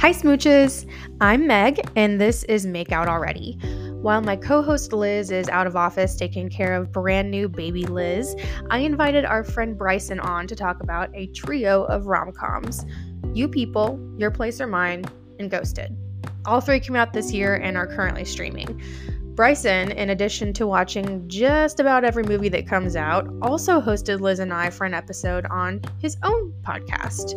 Hi Smooches, I'm Meg and this is Make Out Already. While my co-host Liz is out of office taking care of brand new baby Liz, I invited our friend Bryson on to talk about a trio of rom-coms, You People, Your Place or Mine, and Ghosted. All three came out this year and are currently streaming. Bryson, in addition to watching just about every movie that comes out, also hosted Liz and I for an episode on his own podcast,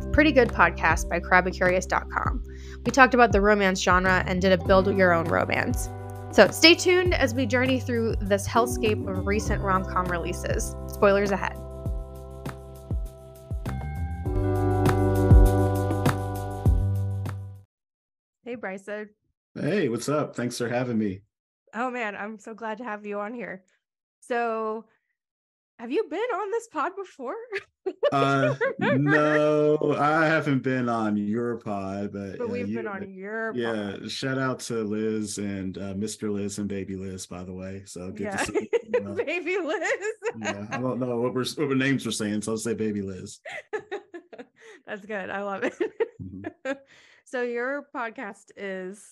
The Pretty Good Podcast by Crabicurious.com. We talked about the romance genre and did a build your own romance. So stay tuned as we journey through this hellscape of recent rom-com releases. Spoilers ahead. Hey, Bryson. Hey, what's up? Thanks for having me. Oh man, I'm so glad to have you on here. So, have you been on this pod before? No, I haven't been on your pod, but yeah, we've been on your pod. Yeah, shout out to Liz and Mr. Liz and Baby Liz, by the way. So good to see you. Baby Liz. Yeah, I don't know what names we're saying, so I'll say Baby Liz. That's good. I love it. Mm-hmm. So your podcast is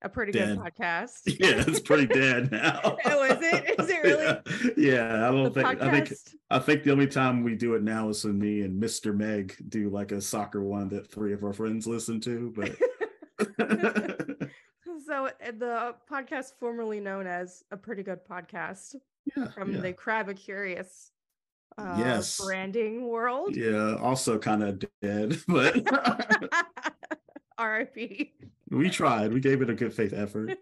a pretty good podcast. Yeah, it's pretty dead now. Oh, is it? Is it really? Yeah, I don't think podcast? I think the only time we do it now is when me and Mr. Meg do like a soccer one that three of our friends listen to. But so the podcast formerly known as A Pretty Good Podcast from the Crabicurious branding world. Yeah, also kind of dead, but R.I.P. We tried. We gave it a good faith effort.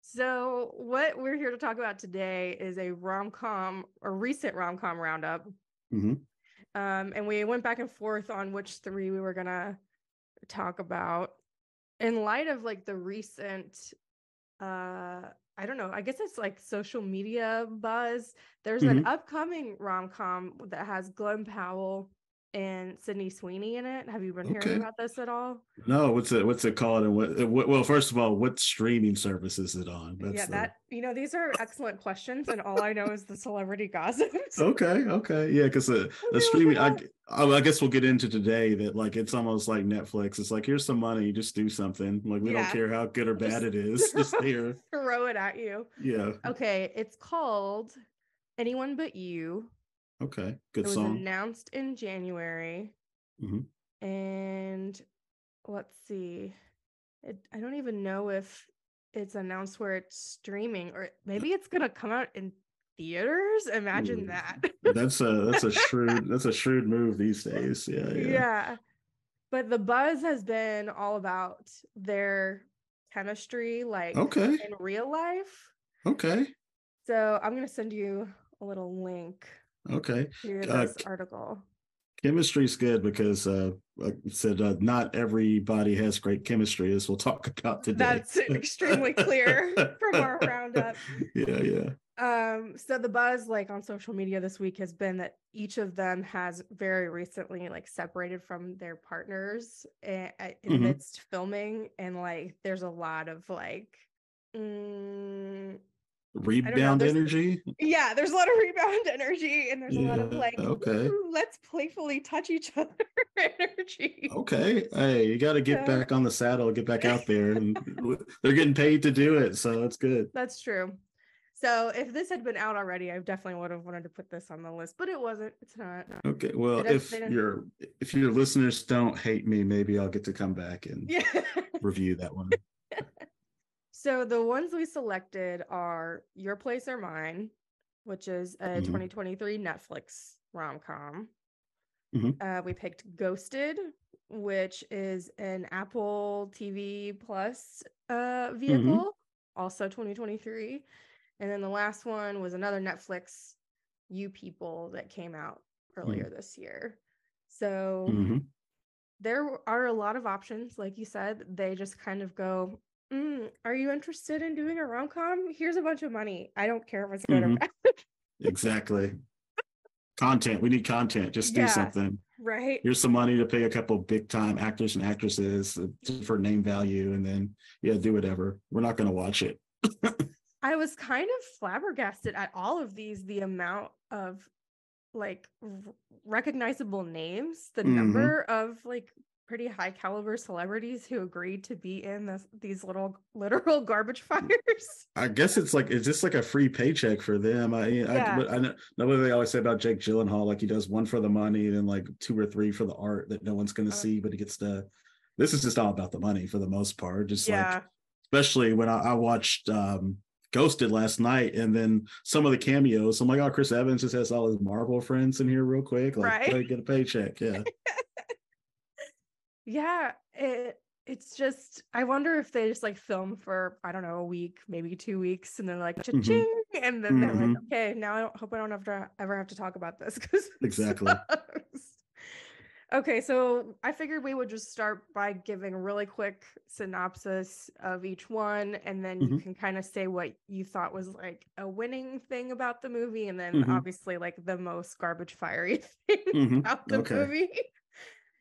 So what we're here to talk about today is a rom-com, or recent rom-com roundup. Mm-hmm. And we went back and forth on which three we were going to talk about. In light of like the recent, I don't know, I guess it's like social media buzz. There's an upcoming rom-com that has Glen Powell and Sydney Sweeney in it. Have you been hearing about this at all? No, what's it called? And what well, first of all, what streaming service is it on? These are excellent questions, and all I know is the celebrity gossip. Okay, yeah, because the streaming, I guess we'll get into today that like it's almost like Netflix. It's like here's some money, just do something. Like we don't care how good or bad it is, just here throw it at you. Yeah. Okay, it's called Anyone But You. Okay, good song. It was announced in January, and let's see. I don't even know if it's announced where it's streaming, or maybe it's gonna come out in theaters. Imagine that. that's a shrewd move these days. Yeah. But the buzz has been all about their chemistry, like in real life. Okay. So I'm gonna send you a little link. Okay. This article. Chemistry's good because, like I said, not everybody has great chemistry, as we'll talk about today. That's extremely clear from our roundup. Yeah. So the buzz, like on social media this week, has been that each of them has very recently, like, separated from their partners amidst filming, and like, there's a lot of like. Rebound energy. Yeah, there's a lot of rebound energy, and there's a lot of like, let's playfully touch each other energy. Okay, hey, you got to get back on the saddle, get back out there, and they're getting paid to do it, so it's good. That's true. So if this had been out already, I definitely would have wanted to put this on the list, but it wasn't. It's not. No. Okay. Well, if your listeners don't hate me, maybe I'll get to come back and review that one. So the ones we selected are Your Place or Mine, which is a 2023 Netflix rom-com. We picked Ghosted, which is an Apple TV Plus vehicle, also 2023. And then the last one was another Netflix, You People, that came out earlier this year. So there are a lot of options. Like you said, they just kind of go... are you interested in doing a rom-com? Here's a bunch of money. I don't care if it's good or bad. Exactly. Content. We need content. Just do something. Right. Here's some money to pay a couple big-time actors and actresses for name value, and then, do whatever. We're not going to watch it. I was kind of flabbergasted at all of these, the amount of, like, recognizable names, the number of, like, pretty high caliber celebrities who agreed to be in these little literal garbage fires. I guess it's just like a free paycheck for them. I know what they always say about Jake Gyllenhaal, like he does one for the money and then like two or three for the art that no one's going to see, but he gets to. This is just all about the money for the most part. Especially when I watched Ghosted last night, and then some of the cameos. I'm like, oh, Chris Evans just has all his Marvel friends in here real quick, get a paycheck, yeah. Yeah, it's just, I wonder if they just like film for, I don't know, a week, maybe 2 weeks, and then like cha-ching, mm-hmm. and then they're like, okay, now I hope I don't ever have to talk about this, because exactly. Okay, so I figured we would just start by giving a really quick synopsis of each one, and then you can kind of say what you thought was like a winning thing about the movie, and then obviously like the most garbage fiery thing about the movie.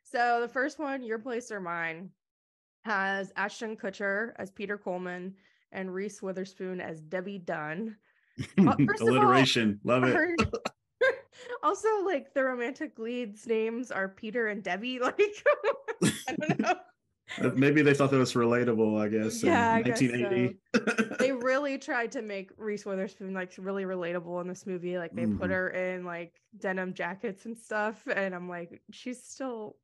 So the first one, Your Place or Mine, has Ashton Kutcher as Peter Coleman and Reese Witherspoon as Debbie Dunn. Alliteration. Love it. Also, like, the romantic leads' names are Peter and Debbie. Like, I don't know. Maybe they thought that was relatable, I guess. Yeah, in 1980. I guess so. They really tried to make Reese Witherspoon like really relatable in this movie. Like they put her in like denim jackets and stuff, and I'm like, she's still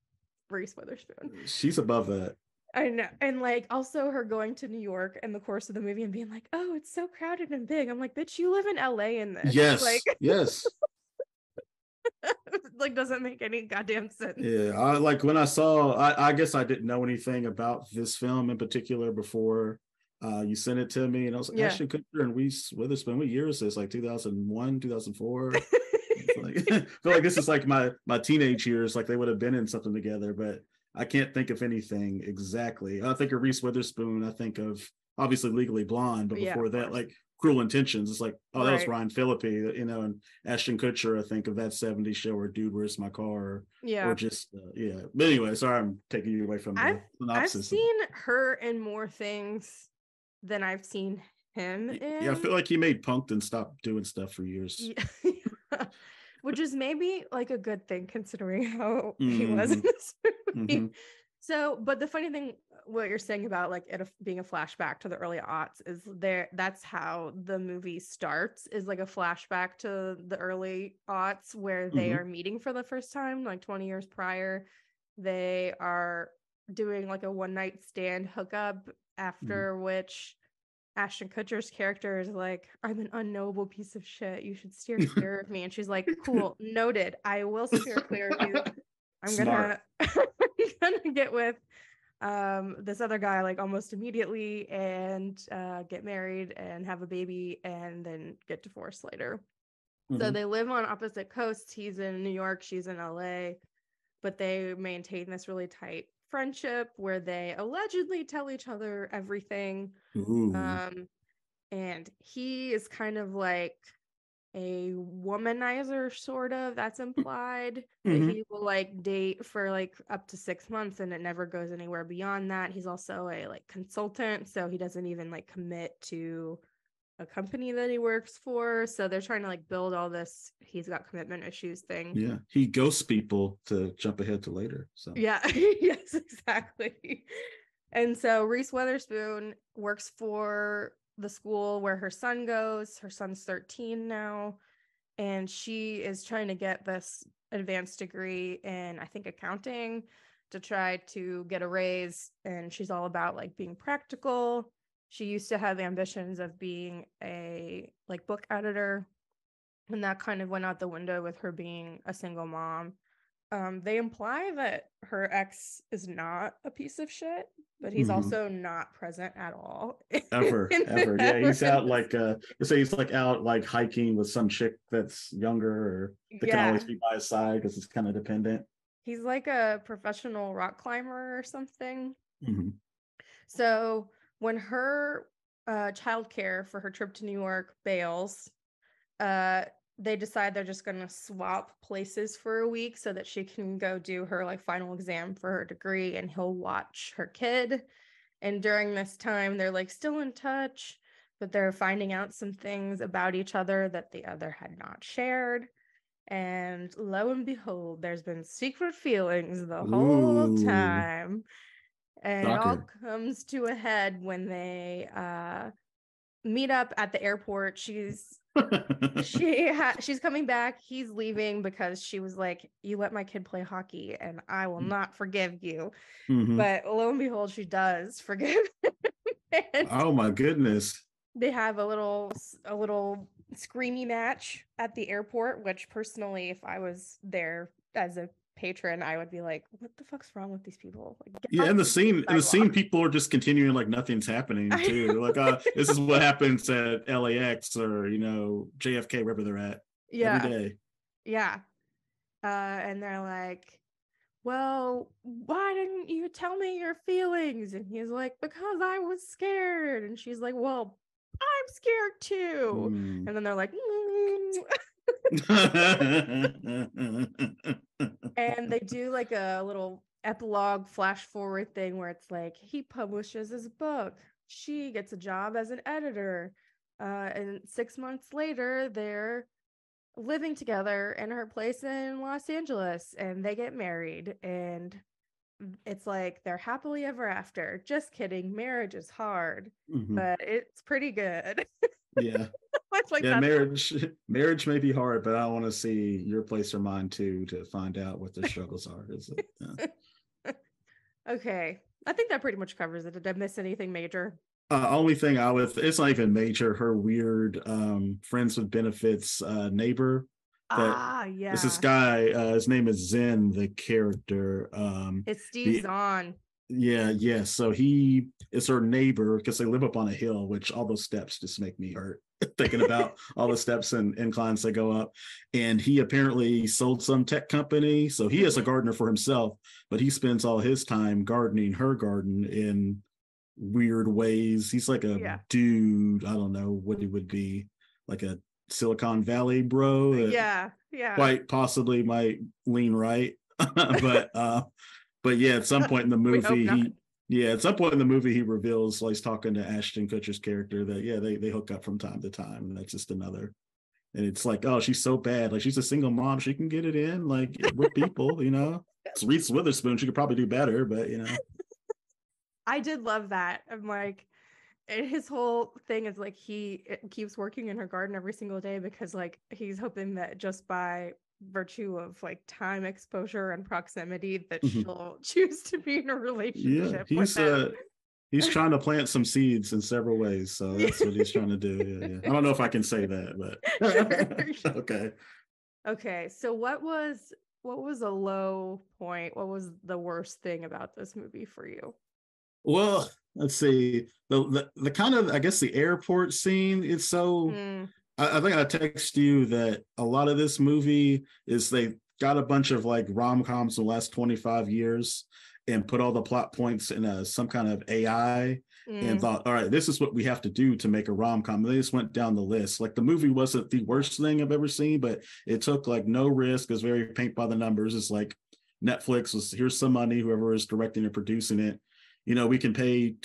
Reese Witherspoon. She's above that. I know. And like also her going to New York in the course of the movie and being like, oh, it's so crowded and big. I'm like, bitch, you live in LA in this. Yes. Like, yes. Like doesn't make any goddamn sense. Yeah, I guess I didn't know anything about this film in particular before you sent it to me, and I was like, Ashton Kutcher and Reese Witherspoon, what year is this, like 2001, 2004? I feel like this is like my teenage years, like they would have been in something together, but I can't think of anything exactly. I think of Reese Witherspoon, I think of obviously Legally Blonde, but before that, like Cruel Intentions, it's like, oh, that was Ryan Phillippe, you know, and Ashton Kutcher, I think of That '70s Show or Dude, Where's My Car? Or just, yeah. But anyway, sorry, I'm taking you away from the synopsis. I've seen her in more things than I've seen him in. Yeah, I feel like he made Punk'd and stopped doing stuff for years. Yeah. Which is maybe like a good thing considering how he was in this movie. So, but the funny thing, what you're saying about like it being a flashback to the early aughts is there. That's how the movie starts, is like a flashback to the early aughts where they are meeting for the first time, like 20 years prior. They are doing like a one night stand hookup, after which Ashton Kutcher's character is like, I'm an unknowable piece of shit. You should steer clear of me. And she's like, cool, noted. I will steer clear of you. I'm gonna get with this other guy like almost immediately and get married and have a baby and then get divorced later. So they live on opposite coasts. He's in New York, she's in LA, but they maintain this really tight friendship where they allegedly tell each other everything. And he is kind of like a womanizer, sort of, that's implied, that he will like date for like up to 6 months and it never goes anywhere beyond that. He's also a like consultant, so he doesn't even like commit to a company that he works for, so they're trying to like build all this he's got commitment issues thing. Yeah, he ghosts people, to jump ahead to later, so yeah. Yes, exactly. And so Reese Witherspoon works for the school where her son goes. Her son's 13 now, and she is trying to get this advanced degree in, I think, accounting to try to get a raise, and she's all about like being practical. She used to have ambitions of being a like book editor, and that kind of went out the window with her being a single mom. They imply that her ex is not a piece of shit, but he's also not present at all. Ever. Yeah, he's out like, so he's like out like hiking with some chick that's younger or that can always be by his side because it's kind of dependent. He's like a professional rock climber or something. So when her childcare for her trip to New York bails, they decide they're just going to swap places for a week so that she can go do her like final exam for her degree and he'll watch her kid. And during this time, they're like still in touch, but they're finding out some things about each other that the other had not shared. And lo and behold, there's been secret feelings the whole time. And it all comes to a head when they meet up at the airport. She's coming back. He's leaving because she was like, you let my kid play hockey and I will not forgive you. Mm-hmm. But lo and behold, she does forgive him. Oh, my goodness. They have a little screamy match at the airport, which personally, if I was there as a patron, I would be like, what the fuck's wrong with these people? Like, yeah, and the scene people are just continuing like nothing's happening too. Like, this is what happens at LAX or, you know, JFK, wherever they're at. Yeah. Every day. Yeah. And they're like, well, why didn't you tell me your feelings? And he's like, because I was scared. And she's like, well, I'm scared too. Mm. And then they're like, and they do like a little epilogue flash forward thing where it's like, he publishes his book, she gets a job as an editor, and 6 months later they're living together in her place in Los Angeles and they get married, and it's like they're happily ever after. Just kidding, marriage is hard, but it's pretty good. Yeah. Like, yeah, marriage may be hard, but I want to see Your Place or Mine too to find out what their struggles are. Yeah. Okay, I think that pretty much covers it. Did I miss anything major? Only thing I would, it's not even major, her weird friends with benefits neighbor. Yeah. It's this guy, his name is Zen, the character. It's Steve Zahn. Yeah, yeah. So he is her neighbor because they live up on a hill, which all those steps just make me hurt thinking about all the steps and inclines that go up. And he apparently sold some tech company. So he is a gardener for himself, but he spends all his time gardening her garden in weird ways. He's like a dude, I don't know what he would be, like a Silicon Valley bro. Yeah. Quite possibly might lean right. But yeah, at some point in the movie, he reveals, like, he's talking to Ashton Kutcher's character, that they hook up from time to time, and that's just another. And it's like, oh, she's so bad, like she's a single mom, she can get it in, like with people, you know. It's Reese Witherspoon, she could probably do better, but you know. I did love that. I'm like, his whole thing is like he keeps working in her garden every single day because like he's hoping that just by virtue of like time exposure and proximity that she'll choose to be in a relationship. Yeah, he's trying to plant some seeds in several ways, so that's what he's trying to do. I don't know if I can say that, but sure. okay so what was a low point, what was the worst thing about this movie for you? Well, let's see, the kind of, I guess, the airport scene is so I think I text you that a lot of this movie is they got a bunch of like rom-coms in the last 25 years and put all the plot points in some kind of AI and thought, all right, this is what we have to do to make a rom-com. And they just went down the list. Like, the movie wasn't the worst thing I've ever seen, but it took like no risk. It was very paint by the numbers. It's like Netflix was, here's some money, whoever is directing and producing it, you know, we can pay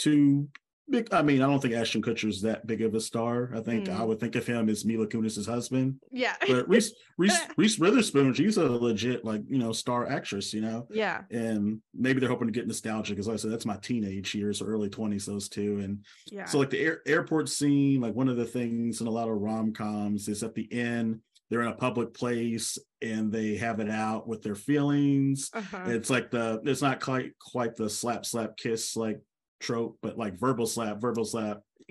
I mean, I don't think Ashton Kutcher's that big of a star. I think I would think of him as Mila Kunis's husband. Yeah. But Reese Witherspoon, she's a legit, like, you know, star actress, you know? Yeah. And maybe they're hoping to get nostalgic, because like I said, that's my teenage years or early 20s, those two. And so like the airport scene, like one of the things in a lot of rom-coms is at the end, they're in a public place and they have it out with their feelings. It's like it's not quite the slap kiss, like, trope, but like verbal slap,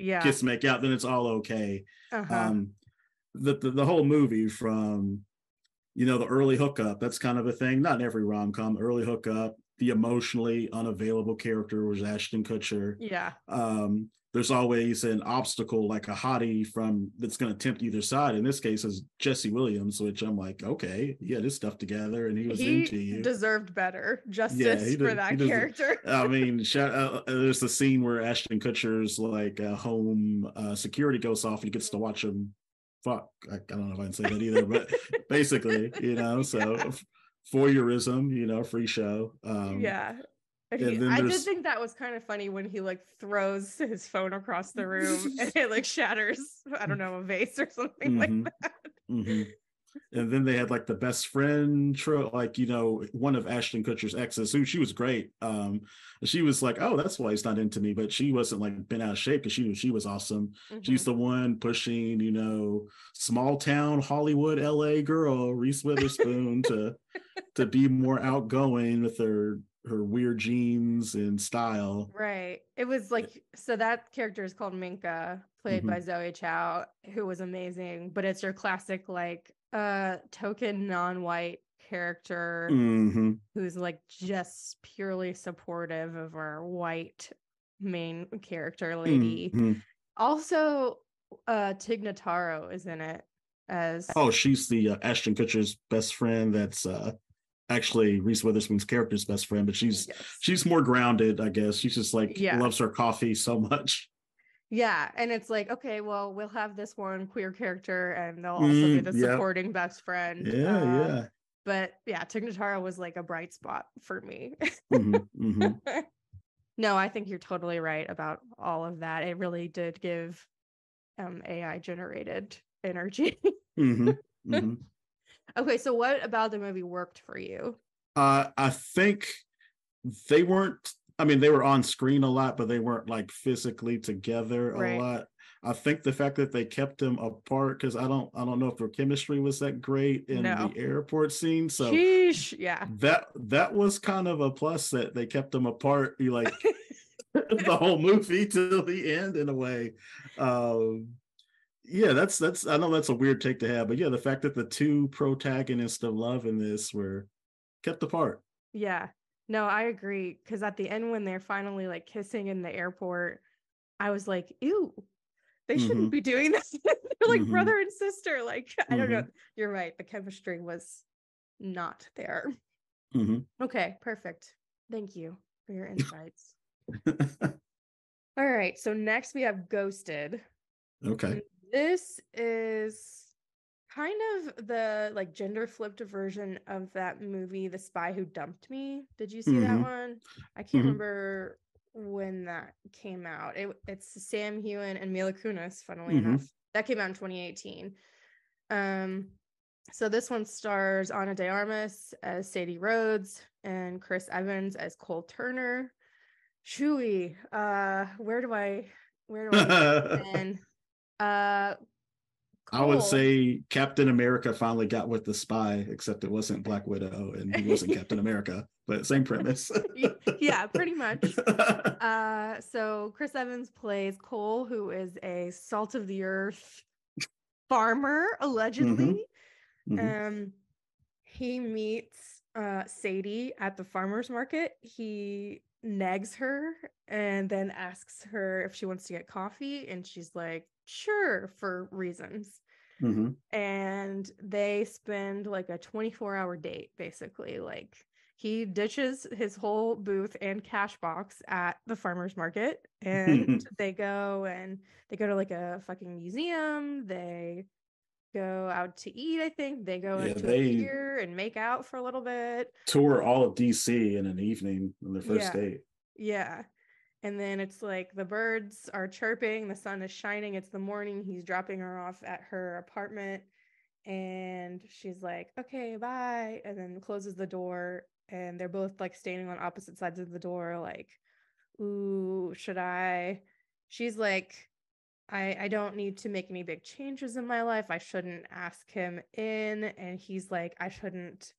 kiss, make out, then it's all okay. The whole movie, from, you know, the early hookup, that's kind of a thing, not in every rom-com, early hookup, the emotionally unavailable character was Ashton Kutcher. There's always an obstacle, like a hottie that's going to tempt either side. In this case, is Jesse Williams, which I'm like, okay, yeah, this stuff together, and he was into you. Deserved better justice for that character. I mean, there's the scene where Ashton Kutcher's like home security goes off and he gets to watch him fuck. I don't know if I can say that either, but basically, you know, so voyeurism, you know, free show. I did think that was kind of funny when he like throws his phone across the room and it like shatters, I don't know, a vase or something like that. And then they had like the best friend, like, you know, one of Ashton Kutcher's exes, who she was great. She was like, oh, that's why he's not into me. But she wasn't like bent out of shape, because she knew she was awesome. Mm-hmm. She's the one pushing, you know, small town Hollywood, LA girl, Reese Witherspoon to be more outgoing with her weird jeans and style. Right. It was like, so that character is called Minka, played by Zoe Chow, who was amazing, but it's your classic, like, token non-white character who's like just purely supportive of our white main character lady. Also, Tig Notaro is in it as she's the Ashton Kutcher's best friend. That's actually Reese Witherspoon's character's best friend, but she's more grounded, I guess. She's just like loves her coffee so much. Yeah, and it's like, okay, well, we'll have this one queer character, and they'll also be the supporting best friend. Yeah, yeah. But yeah, Tig Notaro was like a bright spot for me. No, I think you're totally right about all of that. It really did give AI-generated energy. Okay, so what about the movie worked for you? I think they weren't, I mean, they were on screen a lot, but they weren't like physically together a lot. I think the fact that they kept them apart, because I don't know if their chemistry was that great in the airport scene. So that was kind of a plus, that they kept them apart, like the whole movie till the end in a way. Yeah, that's I know that's a weird take to have, but yeah, the fact that the two protagonists of love in this were kept apart. Yeah. No, I agree. Because at the end, when they're finally like kissing in the airport, I was like, ew, they shouldn't be doing this. They're like brother and sister. Like, I don't know. You're right. The chemistry was not there. Okay, perfect. Thank you for your insights. All right. So next we have Ghosted. Okay. This is kind of the like gender flipped version of that movie, The Spy Who Dumped Me. Did you see that one? I can't remember when that came out. It's Sam Heughan and Mila Kunis, funnily enough. That came out in 2018. So this one stars Ana de Armas as Sadie Rhodes and Chris Evans as Cole Turner. Chewy, where do I begin? Cool. I would say Captain America finally got with The Spy, except it wasn't Black Widow and he wasn't Captain America, but same premise. Yeah, pretty much. So Chris Evans plays Cole, who is a salt of the earth farmer, allegedly. He meets Sadie at the farmer's market. He nags her and then asks her if she wants to get coffee, and she's like, sure, for reasons. And they spend like a 24-hour date, basically. Like, he ditches his whole booth and cash box at the farmer's market, and they go to like a fucking museum. They go out to eat, I think. They go into a beer and make out for a little bit. Tour all of DC in an evening on their first date. Yeah. And then it's like the birds are chirping, the sun is shining, it's the morning, he's dropping her off at her apartment, and she's like, okay, bye, and then closes the door, and they're both like standing on opposite sides of the door, like, ooh, should I? She's like, I don't need to make any big changes in my life, I shouldn't ask him in, and he's like, I shouldn't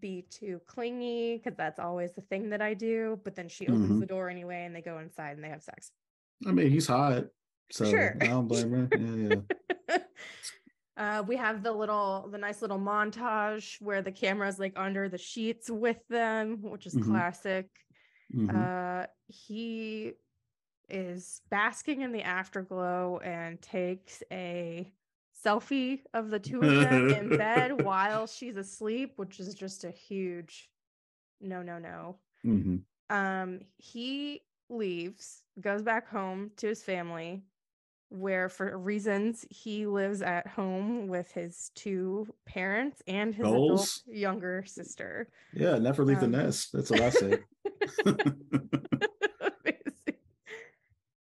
be too clingy because that's always the thing that I do, but then she opens the door anyway, and they go inside and they have sex. I mean, he's hot, so sure. I don't blame her. Yeah. We have the nice little montage where the camera's like under the sheets with them, which is classic. He is basking in the afterglow and takes a selfie of the two of them in bed while she's asleep, which is just a huge no. He leaves, goes back home to his family, where for reasons he lives at home with his two parents and his adult younger sister. Yeah, never leave the nest. That's what I say.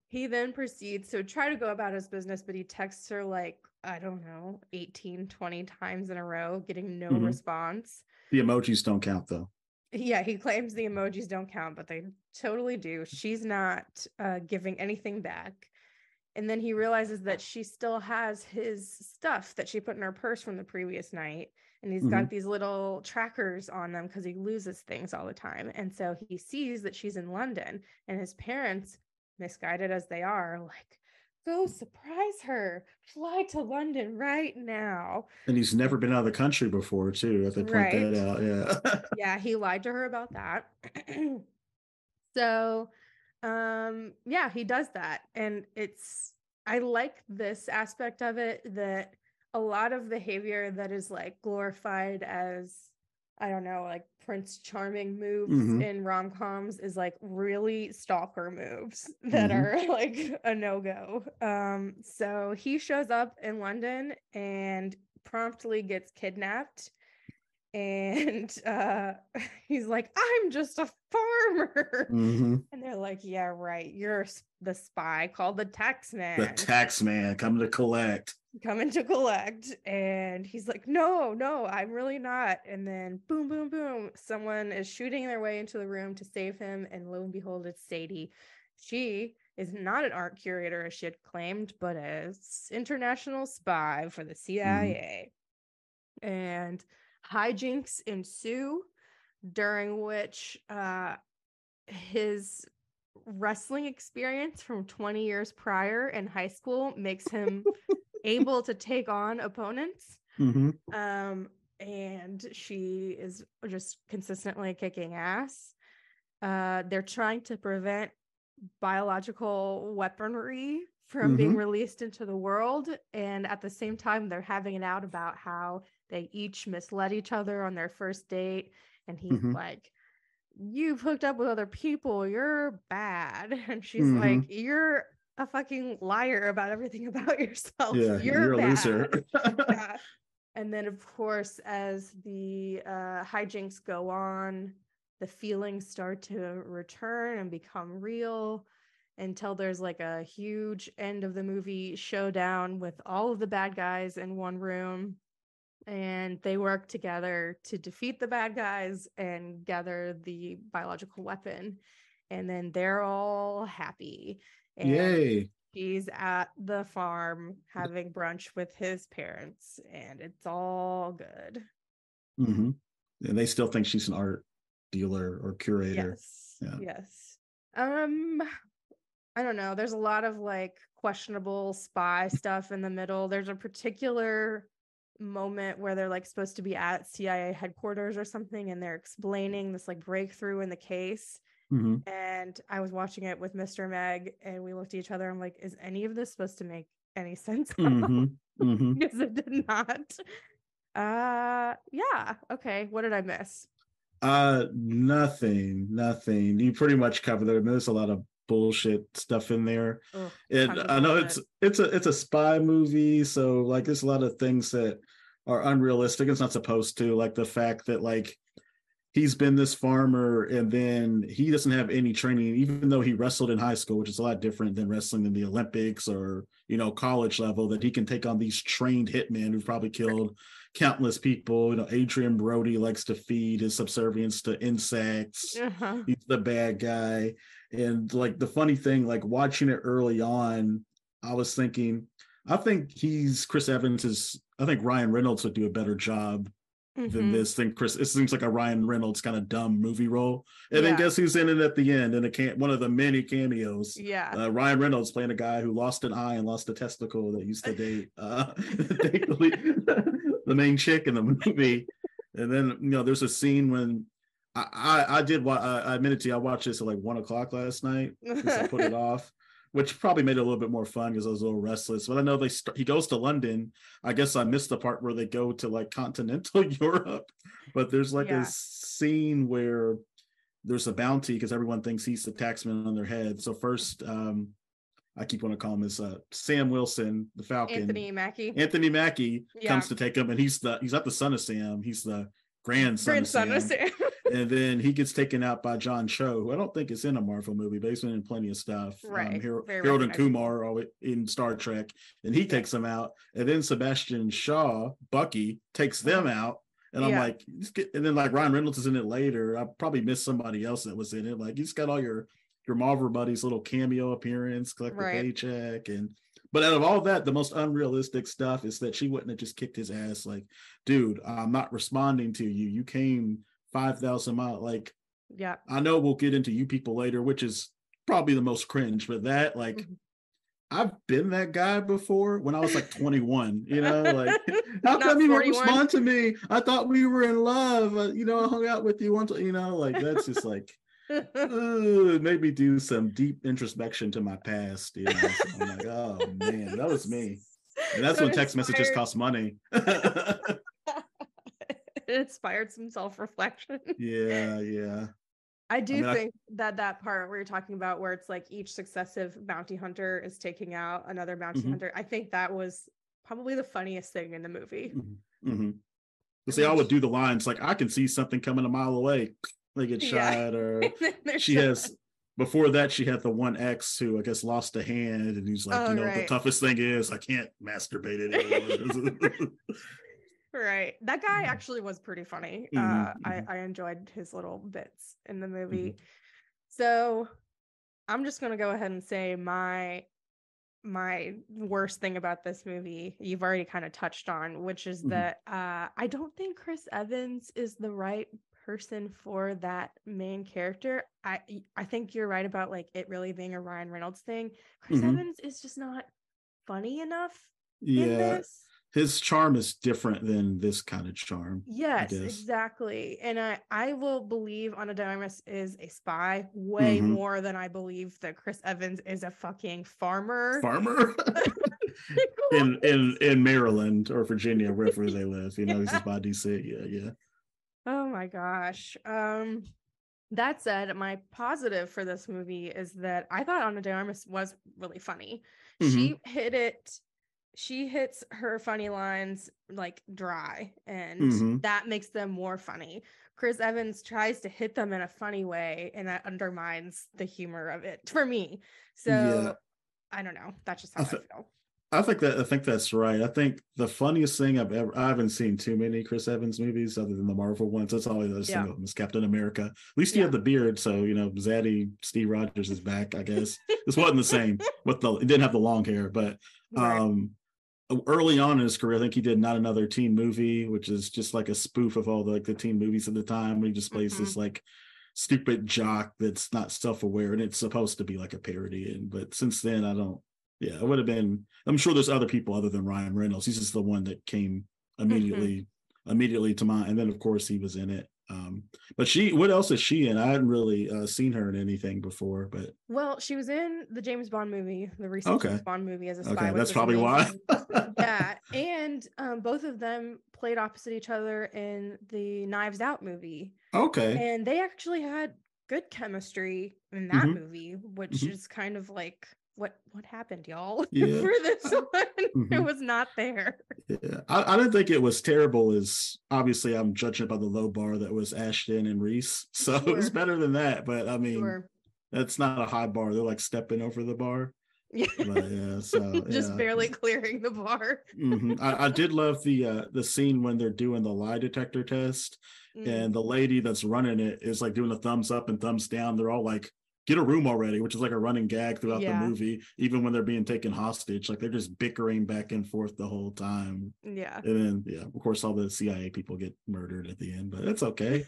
He then proceeds to try to go about his business, but he texts her like, I don't know, 18, 20 times in a row, getting no response. The emojis don't count, though. Yeah, he claims the emojis don't count, but they totally do. She's not giving anything back. And then he realizes that she still has his stuff that she put in her purse from the previous night. And he's got these little trackers on them because he loses things all the time. And so he sees that she's in London, and his parents, misguided as they are, like, go surprise her, fly to London right now. And he's never been out of the country before, too, if they point that out. Yeah. Yeah, he lied to her about that. So, yeah, he does that. And it's, I like this aspect of it, that a lot of behavior that is like glorified as, I don't know, like Prince Charming moves in rom-coms is like really stalker moves that are like a no-go. So he shows up in London and promptly gets kidnapped. And he's like, I'm just a farmer. And they're like, yeah, right. You're the spy called the tax man. The tax man coming to collect. And he's like, no, I'm really not. And then boom, boom, boom. Someone is shooting their way into the room to save him. And lo and behold, it's Sadie. She is not an art curator, as she had claimed, but an international spy for the CIA. And hijinks ensue, during which his wrestling experience from 20 years prior in high school makes him able to take on opponents. And she is just consistently kicking ass. They're trying to prevent biological weaponry from being released into the world. And at the same time, they're having it out about how they each misled each other on their first date. And he's like, you've hooked up with other people. You're bad. And she's like, you're a fucking liar about everything about yourself. Yeah, you're a loser. Yeah. And then, of course, as the hijinks go on, the feelings start to return and become real, until there's like a huge end of the movie showdown with all of the bad guys in one room. And they work together to defeat the bad guys and gather the biological weapon. And then they're all happy. And yay. He's at the farm having brunch with his parents, and it's all good. And they still think she's an art dealer or curator. Yes. Yeah. Yes. I don't know. There's a lot of like questionable spy stuff in the middle. There's a particular moment where they're like supposed to be at CIA headquarters or something, and they're explaining this like breakthrough in the case. And I was watching it with Mr. Meg, and we looked at each other. I'm like, is any of this supposed to make any sense? Because it did not. Yeah. Okay. What did I miss? Nothing. You pretty much covered it. I mean, there's a lot of bullshit stuff in there. Ugh, and I know it's a spy movie, so like there's a lot of things that are unrealistic. It's not supposed to, like the fact that like he's been this farmer and then he doesn't have any training, even though he wrestled in high school, which is a lot different than wrestling in the Olympics or, you know, college level, that he can take on these trained hitmen who've probably killed countless people. You know, Adrian Brody likes to feed his subservience to insects. He's the bad guy. And like the funny thing, like watching it early on, I was thinking, I think Ryan Reynolds would do a better job than this thing. It seems like a Ryan Reynolds kind of dumb movie role. And then guess who's in it at the end? And one of the many cameos. Yeah. Ryan Reynolds playing a guy who lost an eye and lost a testicle that used to date the main chick in the movie. And then, you know, there's a scene when I admit it to you, I watched this at like 1:00 last night, because I put it off, which probably made it a little bit more fun because I was a little restless. But I know he goes to London. I guess I missed the part where they go to like continental Europe. But there's like a scene where there's a bounty because everyone thinks he's the taxman on their head. So first, I keep wanting to call him as Sam Wilson, the Falcon. Anthony Mackie comes to take him, and he's not the son of Sam. He's the grandson of Sam. And then he gets taken out by John Cho, who I don't think is in a Marvel movie, but he's been in plenty of stuff. Right. Harold and Kumar in Star Trek. And he takes them out. And then Sebastian Shaw, Bucky, takes them out. And I'm like, and then like Ryan Reynolds is in it later. I probably missed somebody else that was in it. Like, you just got all your Marvel buddies' little cameo appearance, collect the paycheck. But out of all that, the most unrealistic stuff is that she wouldn't have just kicked his ass. Like, dude, I'm not responding to you. You came 5,000 miles. Like, yeah, I know we'll get into You People later, which is probably the most cringe. But that, like, I've been that guy before when I was like 21. You know, like, how come you won't respond to me? I thought we were in love. You know, I hung out with you once. You know, like, that's just like. Maybe do some deep introspection to my past, you know? So I'm like, oh man, that was me. And that's so when text messages cost money. It inspired some self-reflection. Yeah I think that part we were talking about, where it's like each successive bounty hunter is taking out another bounty hunter, I think that was probably the funniest thing in the movie. They all would do the lines like, I can see something coming a mile away. They get shot, or she has. Before that, she had the one ex who I guess lost a hand, and he's like, "You know what the toughest thing is? I can't masturbate anymore." Right. That guy actually was pretty funny. I enjoyed his little bits in the movie. So I'm just gonna go ahead and say my worst thing about this movie, you've already kind of touched on, which is that I don't think Chris Evans is the right person for that main character. I think you're right about like it really being a Ryan Reynolds thing. Chris Evans is just not funny enough in this. His charm is different than this kind of charm. Yes, exactly. And I will believe Ana de Armas is a spy way more than I believe that Chris Evans is a fucking farmer in Maryland or Virginia, wherever they live. You know, this is by DC. Yeah. Oh my gosh. That said, my positive for this movie is that I thought Ana de Armas was really funny. She hits her funny lines like dry, and that makes them more funny. Chris Evans tries to hit them in a funny way, and that undermines the humor of it for me. So I don't know. That's just how I feel. I think that's right. I think the funniest thing I haven't seen too many Chris Evans movies other than the Marvel ones. That's all I was thinking of them is Captain America. At least he had the beard, so you know, Zaddy Steve Rogers is back, I guess. This wasn't the same. It didn't have the long hair, but early on in his career, I think he did Not Another Teen Movie, which is just like a spoof of all the teen movies at the time. He just plays this like stupid jock that's not self-aware, and it's supposed to be like a parody. But since then, it would have been. I'm sure there's other people other than Ryan Reynolds. He's just the one that came immediately to mind. And then, of course, he was in it. But what else is she in? I hadn't really seen her in anything before. But she was in the James Bond movie, the recent James Bond movie as a spy. Okay, that's probably why. Yeah, and both of them played opposite each other in the Knives Out movie. Okay, and they actually had good chemistry in that movie, which is kind of like. What happened, y'all? Yeah. For this one, it was not there. Yeah, I don't think it was terrible. As obviously, I'm judging by the low bar that was Ashton and Reese, so it was better than that. But I mean, that's not a high bar. They're like stepping over the bar. Yeah, but, just barely clearing the bar. I did love the scene when they're doing the lie detector test, and the lady that's running it is like doing the thumbs up and thumbs down. They're all like, get a room already, which is like a running gag throughout the movie, even when they're being taken hostage. Like, they're just bickering back and forth the whole time. Yeah. And then, of course, all the CIA people get murdered at the end, but that's okay.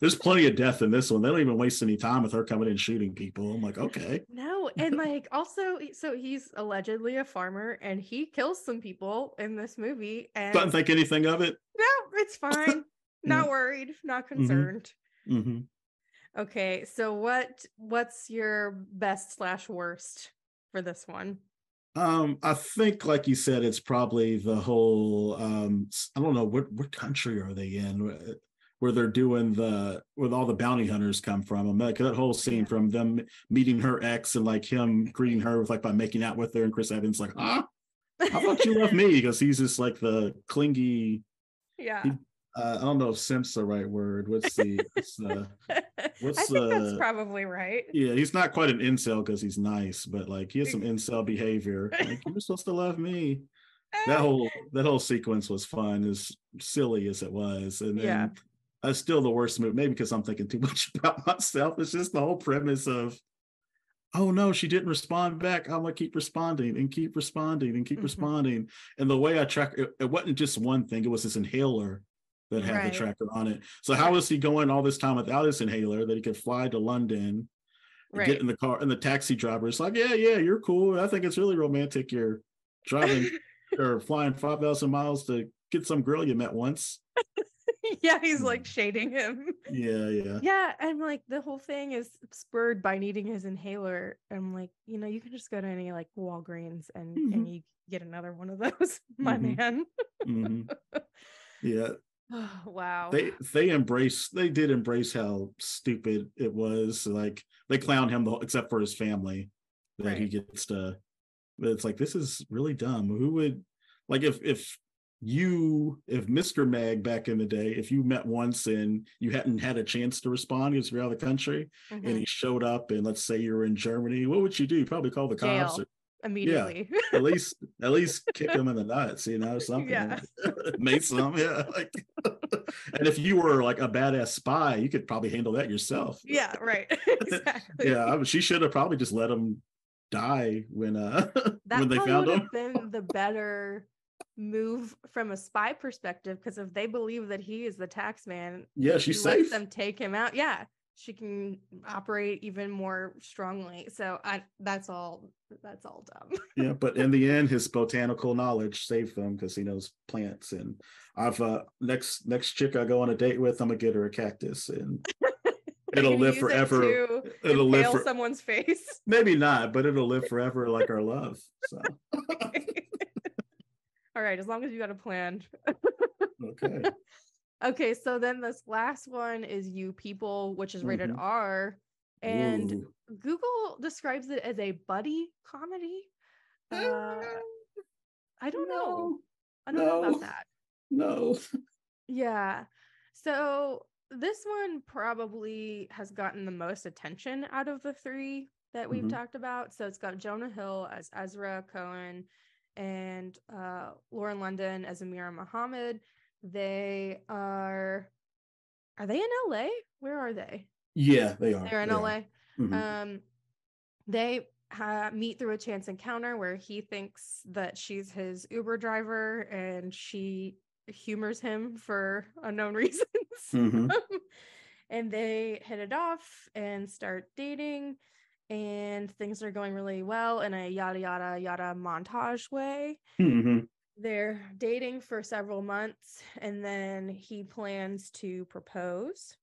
There's plenty of death in this one. They don't even waste any time with her coming in shooting people. I'm like, okay. No, and like, also, so he's allegedly a farmer, and he kills some people in this movie. And doesn't think anything of it. No, it's fine. Not worried. Not concerned. Okay, so what's your best / worst for this one? I think, like you said, it's probably the whole I don't know what country are they in where they're doing where all the bounty hunters come from. I'm like, that whole scene from them meeting her ex and like him greeting her with like by making out with her, and Chris Evans like, ah, how about you love me? Because he's just like the clingy I don't know if simp's the right word. That's probably right. Yeah, he's not quite an incel because he's nice, but like he has some incel behavior. Like, you're supposed to love me. That whole sequence was fun, as silly as it was. And then that's still the worst movie, maybe because I'm thinking too much about myself. It's just the whole premise of, oh no, she didn't respond back. I'm gonna keep responding and keep responding and keep responding. And the way I track it, it wasn't just one thing, it was this inhaler that had the tracker on it. So how was he going all this time without his inhaler that he could fly to London, get in the car, and the taxi driver is like, yeah, you're cool. I think it's really romantic. You're driving or flying 5,000 miles to get some girl you met once. Yeah, he's like shading him. Yeah, and like the whole thing is spurred by needing his inhaler. I'm like, you know, you can just go to any like Walgreens and you get another one of those, my man. Yeah. Oh, wow. They did embrace how stupid it was. Like they clowned him except for his family that he gets to. It's like, this is really dumb. Who would like if Mr. Mag back in the day, if you met once and you hadn't had a chance to respond because you're out of the country and he showed up and let's say you were in Germany, what would you do? Probably call the cops immediately. Yeah, at least kick him in the nuts, you know, something. Yeah. Made some, yeah. Like, and if you were like a badass spy, you could probably handle that yourself. Yeah, right. Exactly. Yeah, she should have probably just let him die when they found him. That would have been the better move from a spy perspective, because if they believe that he is the tax man, she's safe. Lets them take him out. Yeah, she can operate even more strongly. So that's all dumb. Yeah, but in the end, his botanical knowledge saved him because he knows plants. And I've next chick I go on a date with, I'm gonna get her a cactus and. It'll live forever. It'll live for someone's face. Maybe not, but it'll live forever like our love. So. All right, as long as you got a plan. Okay. Okay, so then this last one is You People, which is rated R, and Google describes it as a buddy comedy. I don't know. I don't know about that. No. Yeah. So this one probably has gotten the most attention out of the three that we've talked about. So it's got Jonah Hill as Ezra Cohen and Lauren London as Amira Muhammad. They are they in LA? Where are they? Yeah, they are. They're in LA. They meet through a chance encounter where he thinks that she's his Uber driver and she humors him for unknown reasons. And they hit it off and start dating, and things are going really well in a yada yada yada montage way. They're dating for several months, and then he plans to propose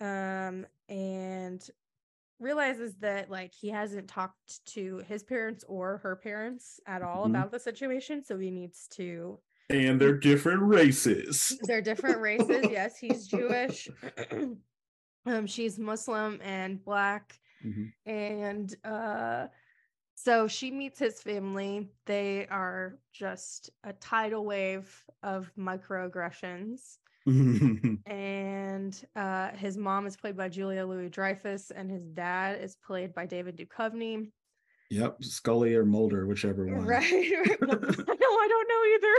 and realizes that like he hasn't talked to his parents or her parents at all about the situation, so he needs to. And they're different races. They're different races. Yes, he's Jewish. She's Muslim and Black. And so she meets his family. They are just a tidal wave of microaggressions. And his mom is played by Julia Louis-Dreyfus, and his dad is played by David Duchovny. Yep, Scully or Mulder, whichever one. Right. No, I don't know either.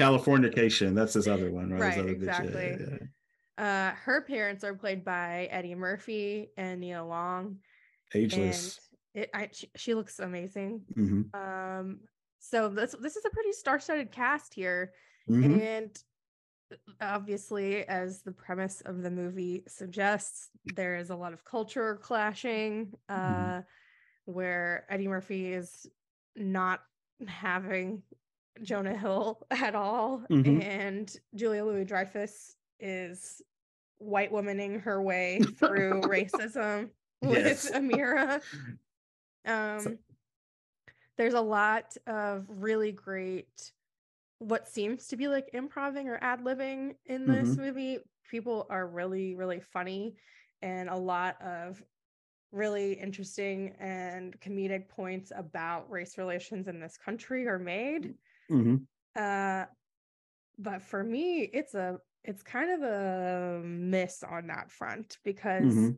Californication, that's his other one, right? Right, exactly. Yeah. Her parents are played by Eddie Murphy and Nia Long. Ageless. And she looks amazing. So this is a pretty star-studded cast here, and obviously, as the premise of the movie suggests, there is a lot of culture clashing. Where Eddie Murphy is not having Jonah Hill at all, and Julia Louis-Dreyfus is white womaning her way through racism with Amira. There's a lot of really great, what seems to be like improving or ad-libbing in this movie. People are really, really funny, and a lot of really interesting and comedic points about race relations in this country are made. But for me, it's a it's kind of a miss on that front, because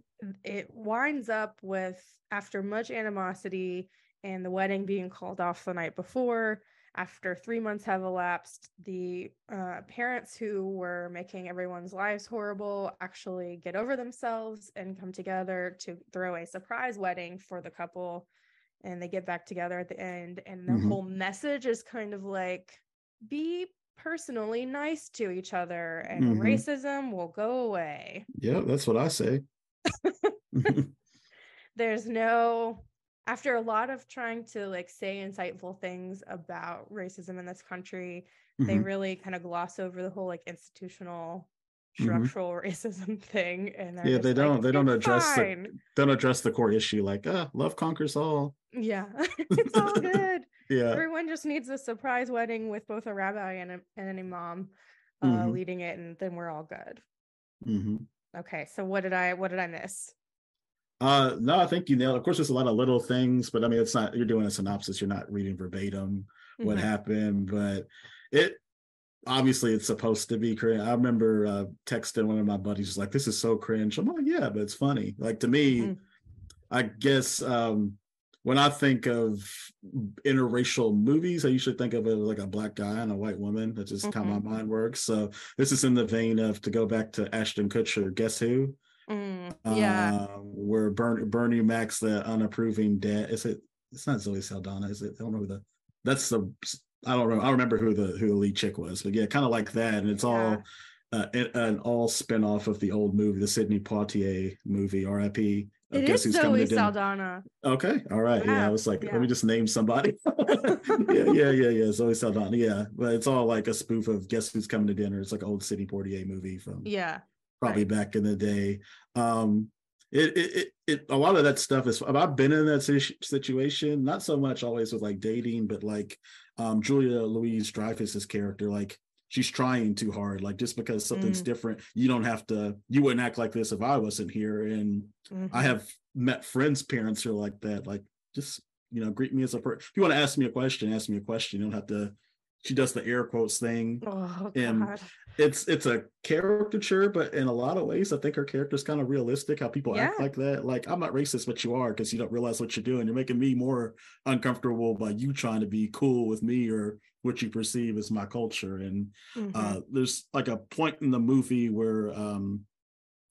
it winds up with, after much animosity and the wedding being called off the night before, after 3 months have elapsed, the parents who were making everyone's lives horrible actually get over themselves and come together to throw a surprise wedding for the couple, and they get back together at the end. And the whole message is kind of like, be personally nice to each other and racism will go away. Yeah, that's what I say. There's no... After a lot of trying to like say insightful things about racism in this country, they really kind of gloss over the whole like institutional structural racism thing. And yeah, they don't address the core issue, like love conquers all. Yeah, it's all good. Yeah, everyone just needs a surprise wedding with both a rabbi and an imam leading it, and then we're all good. Okay, so what did I miss? No, I think you nailed it. Of course, there's a lot of little things, but I mean, it's not, you're doing a synopsis, you're not reading verbatim what happened, but it obviously it's supposed to be cringe. I remember texting one of my buddies like, this is so cringe. I'm like, yeah, but it's funny. Like, to me, I guess when I think of interracial movies, I usually think of it as like a black guy and a white woman. That's just how my mind works. So this is in the vein of, to go back to Ashton Kutcher, Guess Who? Where Bernie Mac's the unapproving dad. It's not Zoe Saldana, is it? I don't know I remember who the lead chick was, but yeah, kind of like that. And it's all an all spinoff of the old movie, the Sidney Poitier movie, R.I.P. It is Zoe Saldana. Okay, all right. Yeah, I was like, let me just name somebody. Yeah. Zoe Saldana. Yeah, but it's all like a spoof of Guess Who's Coming to Dinner. It's like an old Sidney Poitier movie from probably back in the day. A lot of that stuff is, I've been in that situation, not so much always with like dating, but like Julia Louis-Dreyfus's character, like she's trying too hard, like just because something's different, you wouldn't act like this if I wasn't here. And I have met friends' parents who are like that, like, just, greet me as a person. If you want to ask me a question. You don't have to. She does the air quotes thing. Oh, and God. It's a caricature, but in a lot of ways, I think her character's kind of realistic, how people act like that. Like, I'm not racist, but you are, because you don't realize what you're doing. You're making me more uncomfortable by you trying to be cool with me or what you perceive as my culture. And there's like a point in the movie where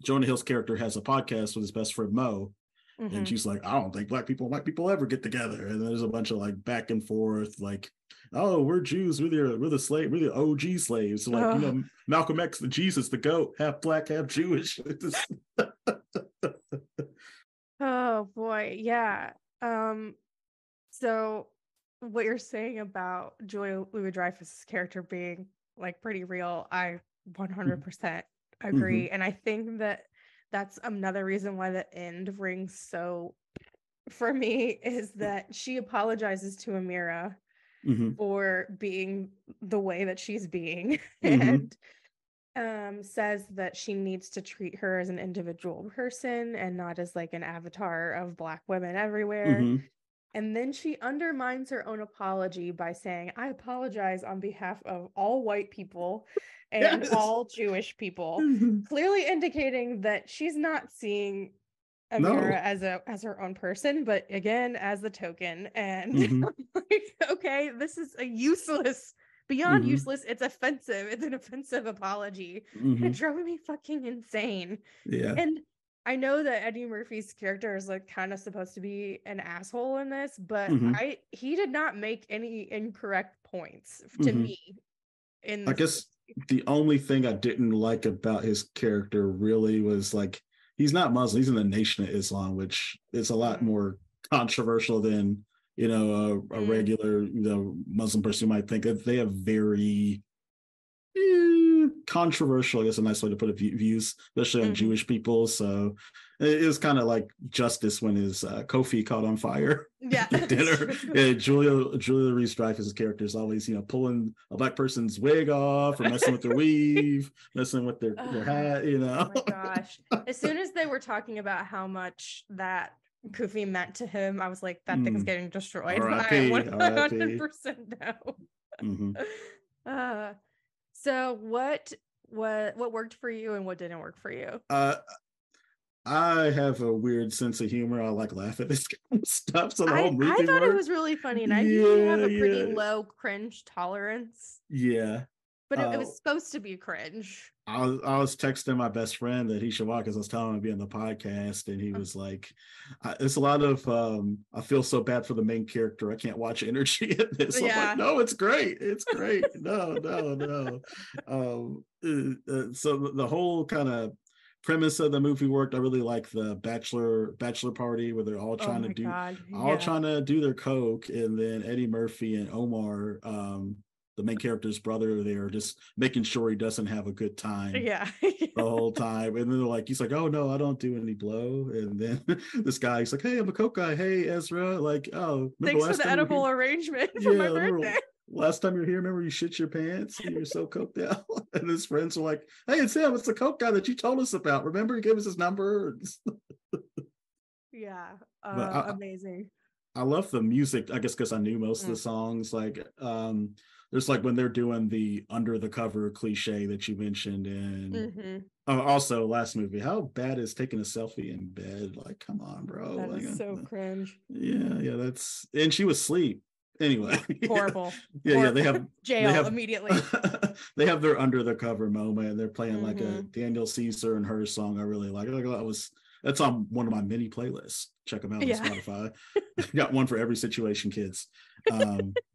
Jonah Hill's character has a podcast with his best friend, Mo. And she's like, I don't think black people and white people ever get together. And there's a bunch of like back and forth, like, oh, we're Jews, we're the OG slaves. So like, Malcolm X, the Jesus, the goat, half black, half Jewish. Oh boy, yeah. So what you're saying about Julia Louis-Dreyfus's character being like pretty real, I 100% agree. And I think that's another reason why the end rings so for me, is that she apologizes to Amira for being the way that she's being and says that she needs to treat her as an individual person and not as like an avatar of black women everywhere. And then she undermines her own apology by saying, I apologize on behalf of all white people and all Jewish people, clearly indicating that she's not seeing Amira as her own person, but again, as the token. And like, okay, this is a useless, it's offensive. It's an offensive apology. It drove me fucking insane. Yeah. And I know that Eddie Murphy's character is like kind of supposed to be an asshole in this, but he did not make any incorrect points to me. I guess the only thing I didn't like about his character really was like, he's not Muslim. He's in the Nation of Islam, which is a lot more controversial than, a regular, Muslim person who might think that they have very controversial, I guess a nice way to put it, views, especially on Jewish people. So it was kind of like justice when his Kofi caught on fire at dinner. Julia Louis-Dreyfus's character is always, pulling a black person's wig off or messing with their weave, messing with their hat, Oh my gosh. As soon as they were talking about how much that Kofi meant to him, I was like, that thing's getting destroyed. R.I.P. I 100% know. So what what worked for you and what didn't work for you? I have a weird sense of humor. I like laugh at this kind of stuff. So the whole movie I thought it was really funny, and I usually have a pretty low cringe tolerance. Yeah. But it was supposed to be cringe. I was texting my best friend that he should watch because I was telling him to be on the podcast, and he was like, it's a lot of, I feel so bad for the main character. I can't watch energy at this. Yeah. I'm like, no, it's great. It's great. No. So the whole kind of premise of the movie worked. I really like the bachelor party where they're all trying to do their coke, and then Eddie Murphy and Omar, the main character's brother, they are just making sure he doesn't have a good time the whole time. And then they're like, he's like, oh no, I don't do any blow. And then this guy, he's like, hey, I'm a coke guy. Hey, Ezra. Like, oh, thanks for the edible arrangement for my birthday. Last time you were here, remember you shit your pants? You were so coked out. And his friends were like, hey, it's him. It's the coke guy that you told us about. Remember, he gave us his number. Amazing. I love the music, I guess, because I knew most of the songs. Like, there's like when they're doing the under the cover cliche that you mentioned. And also last movie, how bad is taking a selfie in bed? Like, come on, bro. That is so cringe. Yeah. And she was asleep. Anyway, horrible. Yeah. They have jail immediately. They have their under the cover moment, and they're playing like a Daniel Caesar and her song. I really like it. That's on one of my mini playlists. Check them out on Spotify. Got one for every situation, kids.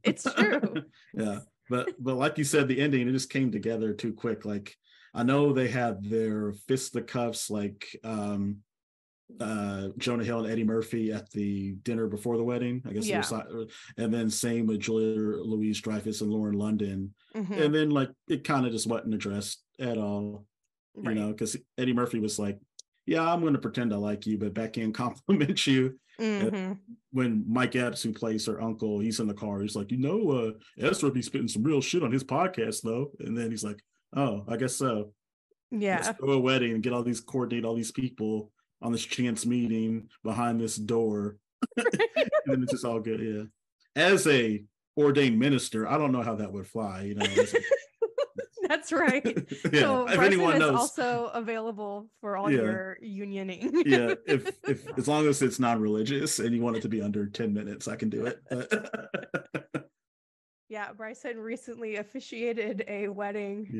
It's true. Yeah, but like you said, the ending, it just came together too quick. Like, I know they had their fisticuffs, like Jonah Hill and Eddie Murphy at the dinner before the wedding, I guess. And then same with Julia Louis-Dreyfus and Lauren London. And then like it kind of just wasn't addressed at all, you know, because Eddie Murphy was like, yeah, I'm going to pretend I like you, but backhand compliment you. When Mike Epps, who plays her uncle, he's in the car, he's like, Ezra be spitting some real shit on his podcast though. And then he's like, oh, I guess so. Yeah, let's go to a wedding and coordinate all these people on this chance meeting behind this door. And then it's just all good. Yeah, as a ordained minister, I don't know how that would fly, you know. That's right. Yeah. So if anyone knows, also available for all your unioning. Yeah, if as long as it's non-religious and you want it to be under 10 minutes, I can do it. Yeah, Bryson recently officiated a wedding.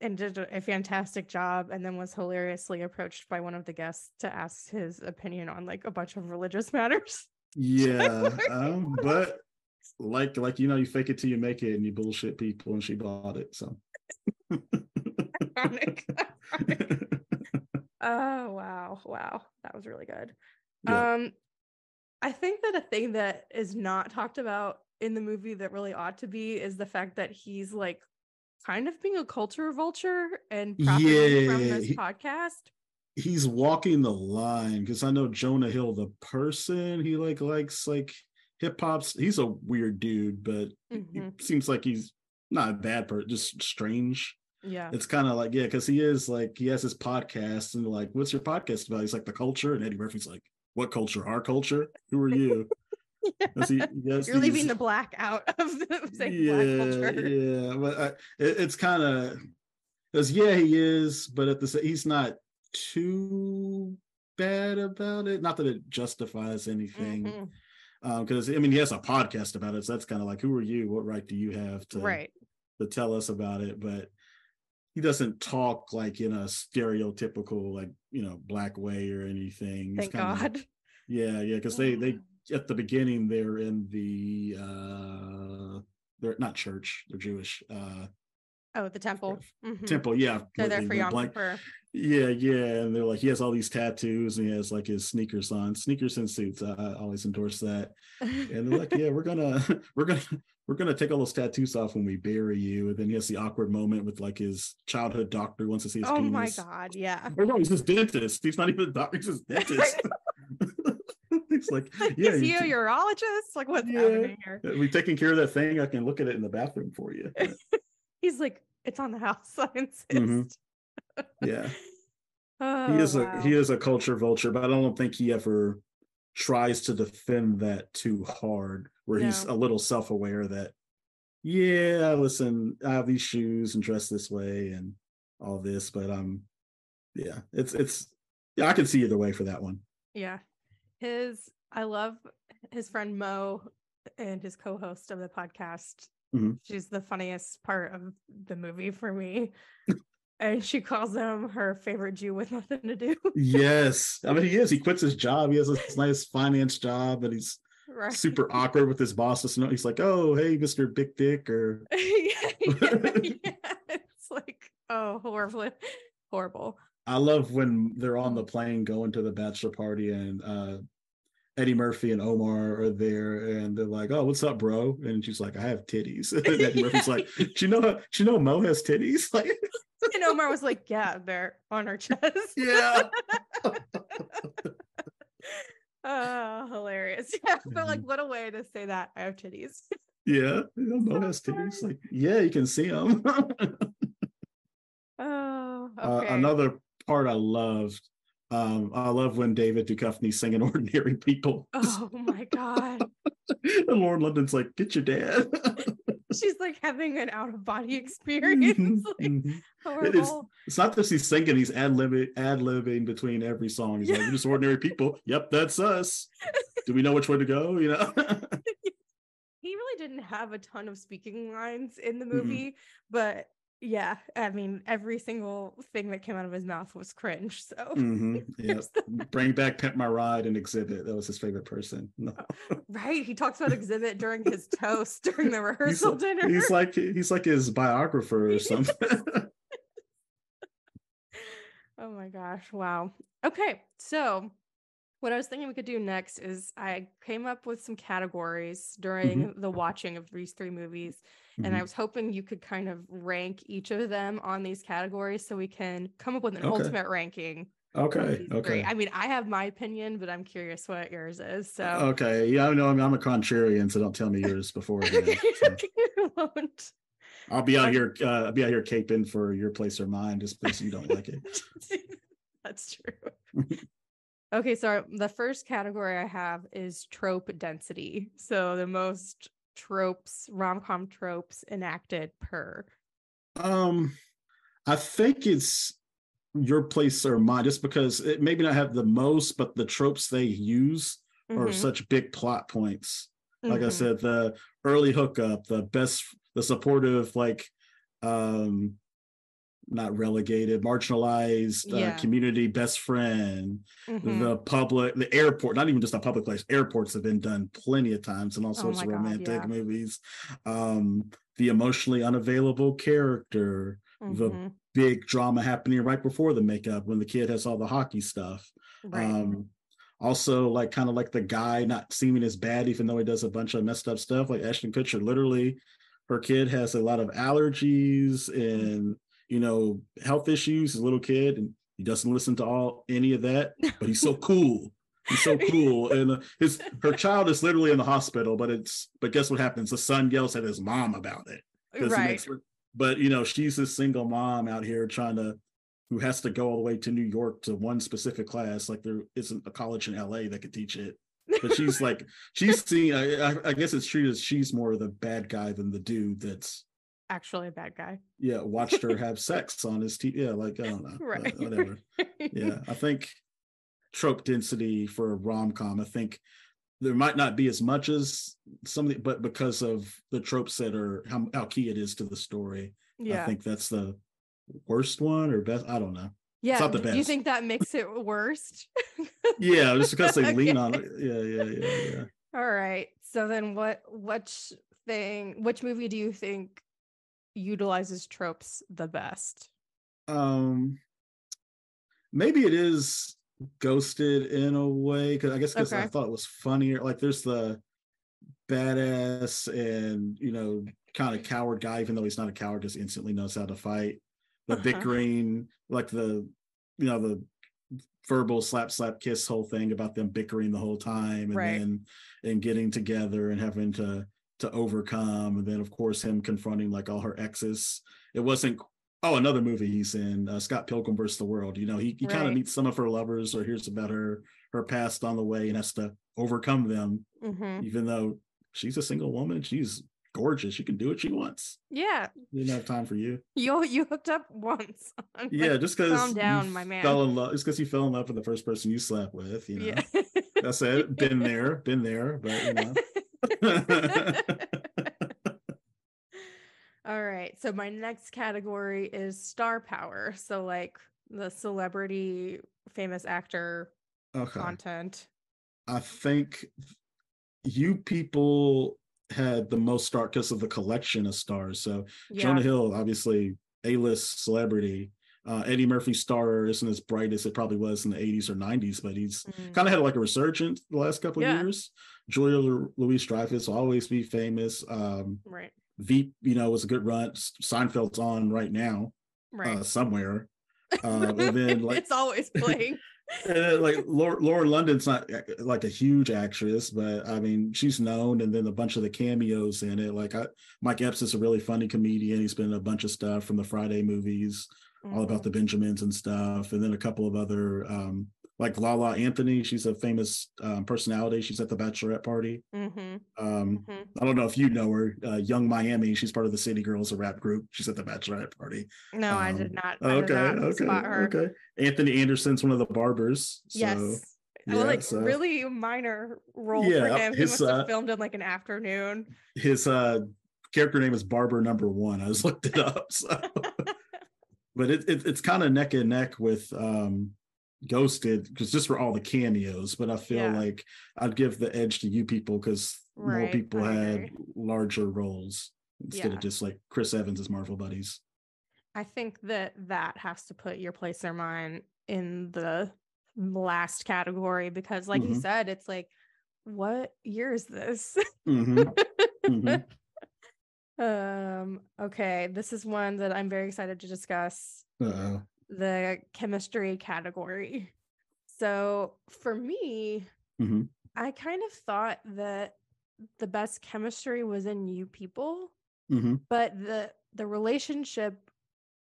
And did a fantastic job, and then was hilariously approached by one of the guests to ask his opinion on like a bunch of religious matters. Yeah. But like you fake it till you make it, and you bullshit people, and she bought it. So ironic. Oh wow, that was really good. Yeah. I think that a thing that is not talked about in the movie that really ought to be is the fact that he's like kind of being a culture vulture and profiting from this podcast. He's walking the line, because I know Jonah Hill, the person, he likes hip hops. He's a weird dude, but it seems like he's not a bad person, just strange. Yeah, it's kind of like, because he is like, he has his podcast, and like, what's your podcast about? He's like, the culture. And Eddie Murphy's like, what culture? Our culture? Who are you? You're leaving the black out of the black culture. Yeah, but it's kind of, because he is, but he's not too bad about it. Not that it justifies anything, because I mean, he has a podcast about it, so that's kind of like, who are you? What right do you have to tell us about it? But he doesn't talk like in a stereotypical black way or anything. Thank God. Because they at the beginning, they're in the they're not church, they're Jewish. The temple. Temple, yeah. They're there for Yom Kippur. Yeah. And they're like, he has all these tattoos, and he has like his sneakers on, sneakers and suits. I always endorse that. And they're like, yeah, we're gonna take all those tattoos off when we bury you. And then he has the awkward moment with like his childhood doctor who wants to see his penis. Oh my God, yeah. Or no, he's his dentist. He's not even a doctor, he's his dentist. It's like, is he a urologist? Like, what's happening here? We've taken care of that thing. I can look at it in the bathroom for you. He's like, it's on the house. I insist. Yeah. He is a culture vulture, but I don't think he ever tries to defend that too hard, where he's a little self-aware that yeah, listen, I have these shoes and dress this way and all this, but yeah, it's I can see either way for that one. Yeah. I love his friend Mo and his co-host of the podcast. Mm-hmm. She's the funniest part of the movie for me. And she calls him her favorite Jew with nothing to do. Yes. I mean, he is. He quits his job. He has this nice finance job, and he's right. super awkward with his boss. He's like, oh, hey, Mr. Big Dick. Or It's like, oh, horrible. I love when they're on the plane going to the bachelor party, and Eddie Murphy and Omar are there, and they're like, "Oh, what's up, bro?" And she's like, "I have titties." And Eddie Murphy's like, "Do you know Mo has titties?" Like, and Omar was like, "Yeah, they're on her chest." Yeah. Oh, hilarious! Yeah, but like, what a way to say that. I have titties. Yeah, Mo has titties. Like, yeah, you can see them. Oh, okay. Another part I loved. I love when David Duchovny's singing Ordinary People. Oh my God. And Lauren London's like, get your dad. She's like having an out-of-body experience. It's not just he's singing, he's ad-libbing between every song. He's like, we're just ordinary people. Yep, that's us. Do we know which way to go? You know? He really didn't have a ton of speaking lines in the movie, but yeah, I mean, every single thing that came out of his mouth was cringe. So yeah. Bring back Pimp My Ride and Exhibit. That was his favorite person. No. Right. He talks about Exhibit during his toast during the rehearsal dinner. He's like his biographer or something. Oh my gosh. Wow. Okay. So what I was thinking we could do next is I came up with some categories during the watching of these three movies. And I was hoping you could kind of rank each of them on these categories so we can come up with an ultimate ranking. Okay. I mean, I have my opinion, but I'm curious what yours is. So okay. Yeah, no, I mean, I'm a contrarian, so don't tell me yours before. You won't. I'll be out here caping for Your Place or Mine, just because you don't like it. That's true. Okay, so the first category I have is trope density. So the most tropes, rom-com tropes enacted per. I think it's Your Place or Mine, just because it maybe not have the most, but the tropes they use are such big plot points. Like I said, the early hookup, the supportive, like not relegated, marginalized community best friend, the airport, not even just a public place, airports have been done plenty of times in all sorts of romantic movies. The emotionally unavailable character, the big drama happening right before the makeup when the kid has all the hockey stuff. Right. Also, like kind of like the guy not seeming as bad even though he does a bunch of messed up stuff. Like Ashton Kutcher, literally, her kid has a lot of allergies and you know, health issues, his little kid, and he doesn't listen to any of that, but he's so cool. He's so cool. And her child is literally in the hospital, but guess what happens? The son yells at his mom about it. Right. But you know, she's this single mom out here who has to go all the way to New York to one specific class. Like there isn't a college in LA that could teach it. But she's like, I guess it's treated as she's more the bad guy than the dude that's actually a bad guy. Yeah, watched her have sex on his TV. Yeah, like I don't know. Right. Whatever. Yeah. I think trope density for a rom-com, I think there might not be as much as something, but because of the tropes that are how key it is to the story. Yeah. I think that's the worst one or best. I don't know. Yeah. It's not the best. Do you think that makes it worst? Yeah, just because they lean on it. Yeah. All right. So then which movie do you think utilizes tropes the best? Maybe it is Ghosted in a way, because I guess I thought it was funnier. Like there's the badass and you know kind of coward guy, even though he's not a coward, just instantly knows how to fight. The bickering, like the you know the verbal slap kiss whole thing about them bickering the whole time, and then getting together and having to overcome, and then of course him confronting like all her exes. It wasn't another movie he's in, Scott Pilgrim vs. the World. You know, he kind of meets some of her lovers or hears about her past on the way and has to overcome them, even though she's a single woman. She's gorgeous. She can do what she wants. Yeah. You didn't have time for you. You hooked up once. I'm yeah, like, just because calm down, my man. Fell in love. Just because you fell in love with the first person you slept with, you know. Yeah. That's it. Been there, but you know. All right. So my next category is star power. So like the celebrity, famous actor content. I think You People had the most star because of the collection of stars. So yeah. Jonah Hill, obviously A-list celebrity. Eddie Murphy's star isn't as bright as it probably was in the 80s or 90s, but he's kind of had like a resurgence the last couple of years. Julia Louis-Dreyfus will always be famous. Right. Veep, you know, was a good run. Seinfeld's on right now, somewhere. And then, like, it's always playing. And then, like, Lauren London's not like a huge actress, but I mean, she's known. And then a bunch of the cameos in it. Like, Mike Epps is a really funny comedian. He's been in a bunch of stuff from the Friday movies, all about the Benjamins and stuff. And then a couple of other, like Lala Anthony. She's a famous personality. She's at the bachelorette party. I don't know if you know her, Young Miami. She's part of the City Girls, a rap group. She's at the bachelorette party. No, I did not. I did not spot her. Anthony Anderson's one of the barbers. So, yes. Yeah, like so. Really minor role for him. He must have filmed in like an afternoon. His character name is Barber Number One. I just looked it up. So. But it's kind of neck and neck with Ghosted, because just for all the cameos, but I feel like I'd give the edge to You People because more people had larger roles instead of just like Chris Evans as Marvel buddies. I think that has to put Your Place or Mine in the last category because like you said, it's like, what year is this? Okay, this is one that I'm very excited to discuss. Uh-oh. The chemistry category. So for me, I kind of thought that the best chemistry was in You People, but the relationship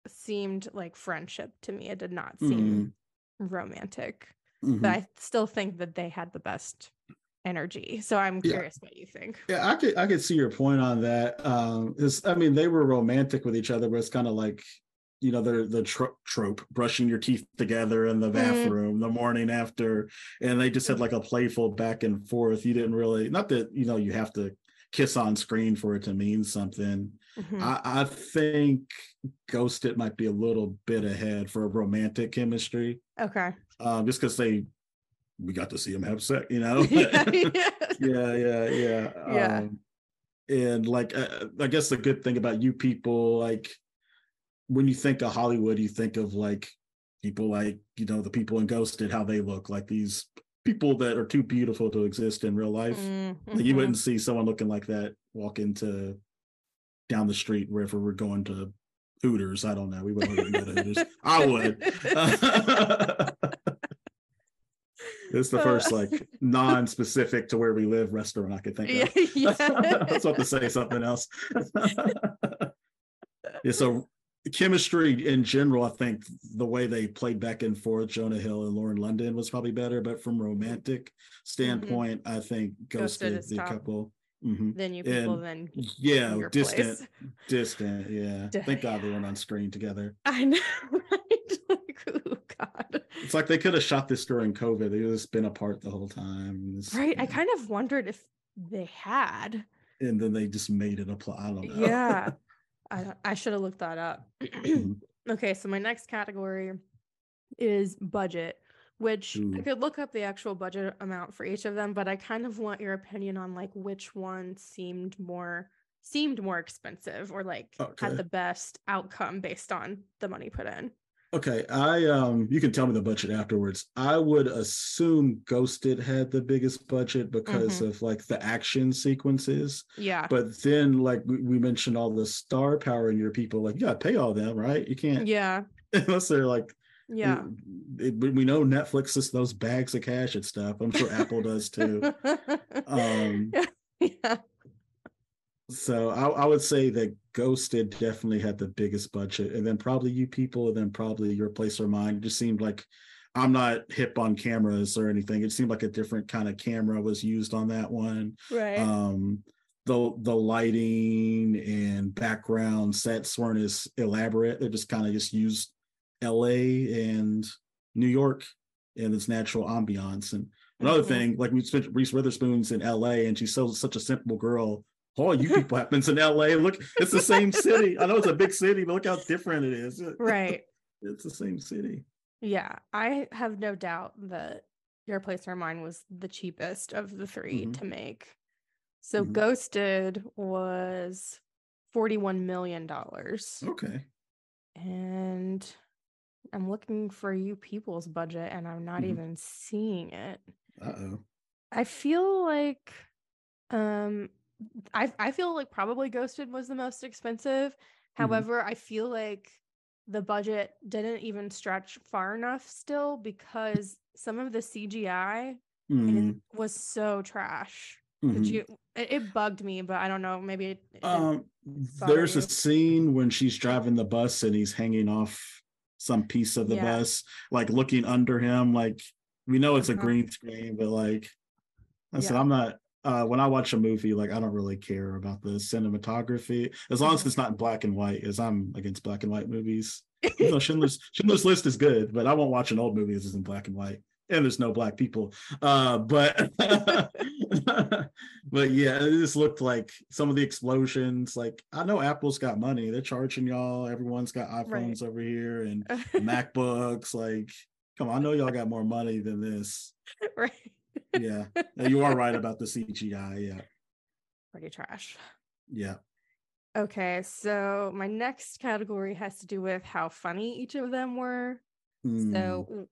seemed like friendship to me. It did not seem romantic, but I still think that they had the best energy. So I'm curious what you think. Yeah, I could see your point on that. I mean, they were romantic with each other, but it's kind of like, you know, the trope, brushing your teeth together in the bathroom the morning after, and they just had like a playful back and forth. You didn't really, not that, you know, you have to kiss on screen for it to mean something. I think Ghosted might be a little bit ahead for romantic chemistry. Okay. Just because we got to see him have sex, you know? Yeah. And like, I guess the good thing about You People, like, when you think of Hollywood, you think of like people like, you know, the people in Ghosted, how they look like these people that are too beautiful to exist in real life. Like you wouldn't see someone looking like that walk into down the street wherever we're going to Hooters. I don't know. We wouldn't go to Hooters. I would. It's the first like non-specific to where we live restaurant I could think of. I was about to say something else. So chemistry in general, I think the way they played back and forth, Jonah Hill and Lauren London was probably better. But from romantic standpoint, I think Ghosted the couple. Then You People, then yeah, distant. Yeah, thank God they weren't on screen together. I know. Oh God. It's like they could have shot this during COVID. They've just been apart the whole time. I kind of wondered if they had. And then they just made it apply. I don't know. Yeah. I should have looked that up. Okay, so my next category is budget, which I could look up the actual budget amount for each of them, but I kind of want your opinion on like which one seemed more expensive or like had the best outcome based on the money put in. Okay, I you can tell me the budget afterwards. I would assume Ghosted had the biggest budget because of like the action sequences. Yeah. But then like we mentioned all the star power in Your People, like you gotta pay all them, right? You can't. Yeah. Unless they're like. Yeah. We know Netflix is those bags of cash and stuff. I'm sure Apple does too. Yeah. So I would say that Ghosted definitely had the biggest budget, and then probably You People, and then probably Your Place or Mine. It just seemed like, I'm not hip on cameras or anything, it seemed like a different kind of camera was used on that one. Right. the lighting and background sets weren't as elaborate. They just kind of just used LA and New York and its natural ambiance. And another thing, like we spent Reese Witherspoon's in LA and she's so such a simple girl. Oh, You People happens in LA. Look, it's the same city. I know it's a big city, but look how different it is. Right. It's the same city. Yeah. I have no doubt that Your Place or Mine was the cheapest of the three to make. So Ghosted was $41 million. Okay. And I'm looking for You People's budget and I'm not even seeing it. Uh-oh. I feel like I feel like probably Ghosted was the most expensive. However, I feel like the budget didn't even stretch far enough still because some of the CGI was so trash. Did you? It bugged me, but I don't know. Maybe it there's a scene when she's driving the bus and he's hanging off some piece of the bus, like looking under him. Like we know it's a green screen, but like I said, I'm not. When I watch a movie, like I don't really care about the cinematography as long as it's not in black and white, as I'm against black and white movies. You know, Schindler's List is good, but I won't watch an old movie that's in black and white. And there's no black people. But yeah, it just looked like some of the explosions. Like I know Apple's got money. They're charging y'all. Everyone's got iPhones over here and MacBooks. Like, come on, I know y'all got more money than this. Right. Yeah. You are right about the CGI. Yeah. Pretty trash. Yeah. Okay. So my next category has to do with how funny each of them were. So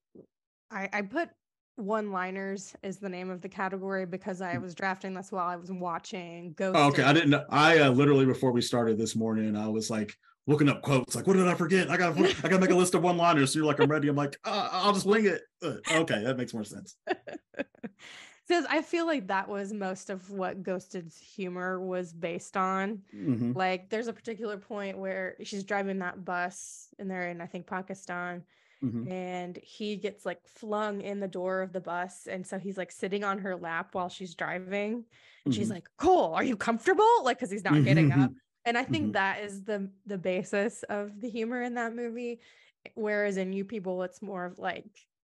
I put one-liners is the name of the category because I was drafting this while I was watching Ghosted. Oh, okay. I didn't know. I literally before we started this morning, I was like looking up quotes. Like, what did I forget? I gotta make a list of one-liners. So you're like, I'm ready. I'm like, I'll just wing it. Okay, that makes more sense. Because I feel like that was most of what Ghosted's humor was based on. Like, there's a particular point where she's driving that bus, and they're in I think Pakistan. And he gets like flung in the door of the bus, and so he's like sitting on her lap while she's driving and she's like, Cole, are you comfortable? Like, because he's not getting up. And I think that is the basis of the humor in that movie, whereas in You People it's more of like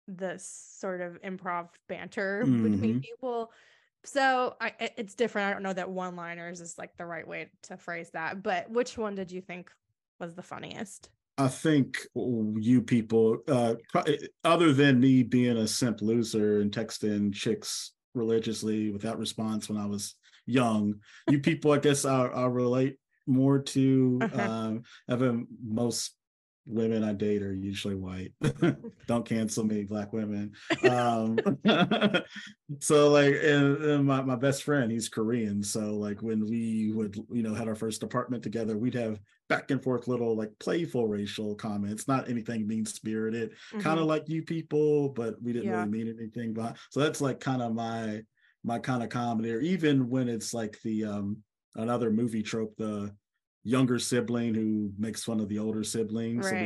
this sort of improv banter between people. So it's different. I don't know that one-liners is like the right way to phrase that, but which one did you think was the funniest? I think You People, other than me being a simp loser and texting chicks religiously without response when I was young, You People, I guess I relate more to. Most women I date are usually white. Don't cancel me, Black women. So like, and my best friend, he's Korean. So like when we would, you know, had our first apartment together, we'd have back and forth little like playful racial comments, not anything mean-spirited, kind of like You People, but we didn't really mean anything by. So that's like kind of my kind of comedy, or even when it's like the another movie trope, the younger sibling who makes fun of the older sibling. Right. So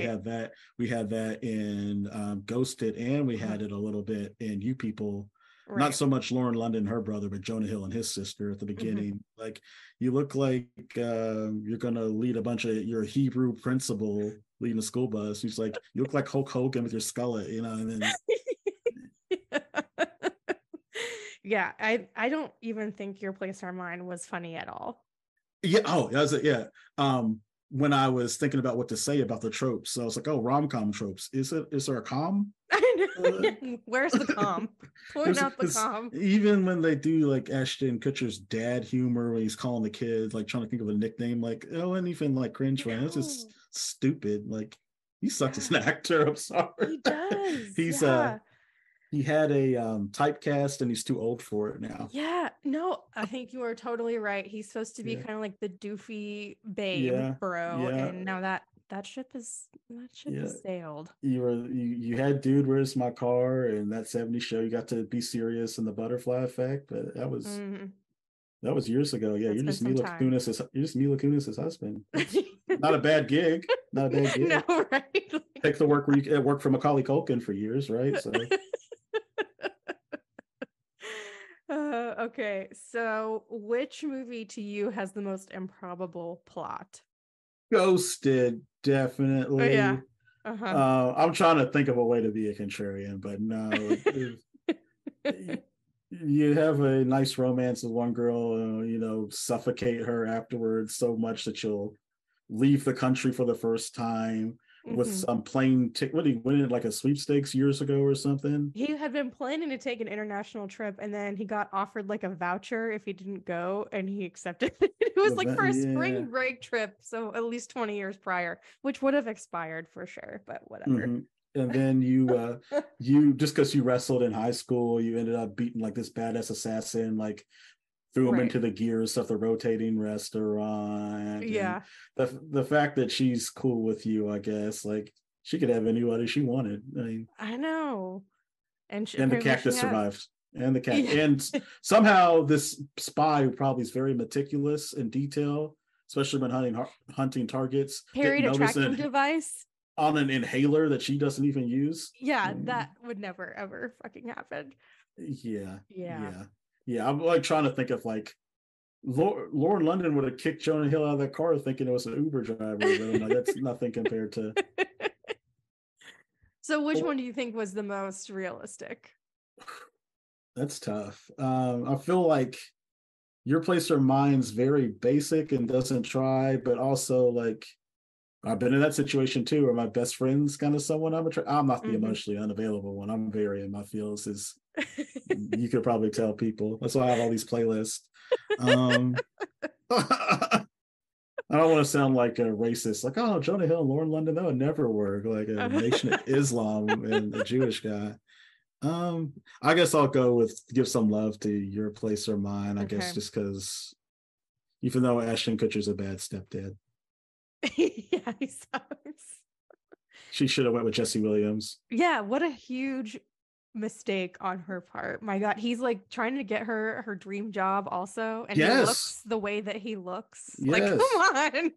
we had that in Ghosted, and we had it a little bit in You People. Right. Not so much Lauren London and her brother, but Jonah Hill and his sister at the beginning. Like, you look like you're gonna lead a bunch of your Hebrew principal leading a school bus. He's like, you look like Hulk Hogan with your skullet, you know. And then yeah, I don't even think Your Place or Mine was funny at all. Yeah. Oh, that was it. Yeah. When I was thinking about what to say about the tropes, so I was like, oh, rom-com tropes. Is there a com? I know. Where's the com? Point out the com. Even when they do like Ashton Kutcher's dad humor, when he's calling the kids, like trying to think of a nickname, like, oh, anything like cringe one. It's just stupid. Like, he sucks as an actor. I'm sorry. He does. He's he had a typecast and he's too old for it now. Yeah, no, I think you are totally right. He's supposed to be kind of like the doofy babe, bro, and now that ship is sailed. You had Dude, Where's My Car? And That '70s Show. You got to be serious in the Butterfly Effect, but that was years ago. Yeah, you're just Mila Kunis' husband. Not a bad gig. No, right? Like, take the work where you work for Macaulay Culkin for years, right? So. Okay, so which movie to you has the most improbable plot? Ghosted, definitely. Oh, yeah. Uh-huh. I'm trying to think of a way to be a contrarian, but no. You have a nice romance with one girl, you know, suffocate her afterwards so much that you'll leave the country for the first time. Mm-hmm. With some plane ticket. What, he went in like a sweepstakes years ago or something? He had been planning to take an international trip, and then he got offered like a voucher if he didn't go, and he accepted it. It was like for a spring break trip, so at least 20 years prior, which would have expired for sure, but whatever. Mm-hmm. And then you just because you wrestled in high school, you ended up beating like this badass assassin, like threw him into the gears of the rotating restaurant. Yeah. The fact that she's cool with you, I guess, like she could have anybody she wanted. I mean, I know. And the cactus survives. And the cactus. And somehow this spy, who probably is very meticulous in detail, especially when hunting targets, carried a tracking device on an inhaler that she doesn't even use. Yeah, that would never ever fucking happen. Yeah. Yeah. Yeah. Yeah, I'm like trying to think of like Lauren London would have kicked Jonah Hill out of that car thinking it was an Uber driver. No, that's nothing compared to. So which one do you think was the most realistic? That's tough. I feel like Your Place or Mine's very basic and doesn't try, but also like I've been in that situation too, or my best friend's kind of someone I'm not the emotionally unavailable one. I'm very in my feels is. You could probably tell people. That's why I have all these playlists. I don't want to sound like a racist. Like, oh, Jonah Hill and Lauren London, that would never work. Like a Nation of Islam and a Jewish guy. I guess I'll go with give some love to Your Place or Mine. I guess just because, even though Ashton Kutcher's a bad stepdad. Yeah, he sucks. She should have went with Jesse Williams. Yeah, what a huge mistake on her part. My God, he's like trying to get her dream job also, and he looks the way that he looks. Like, come on.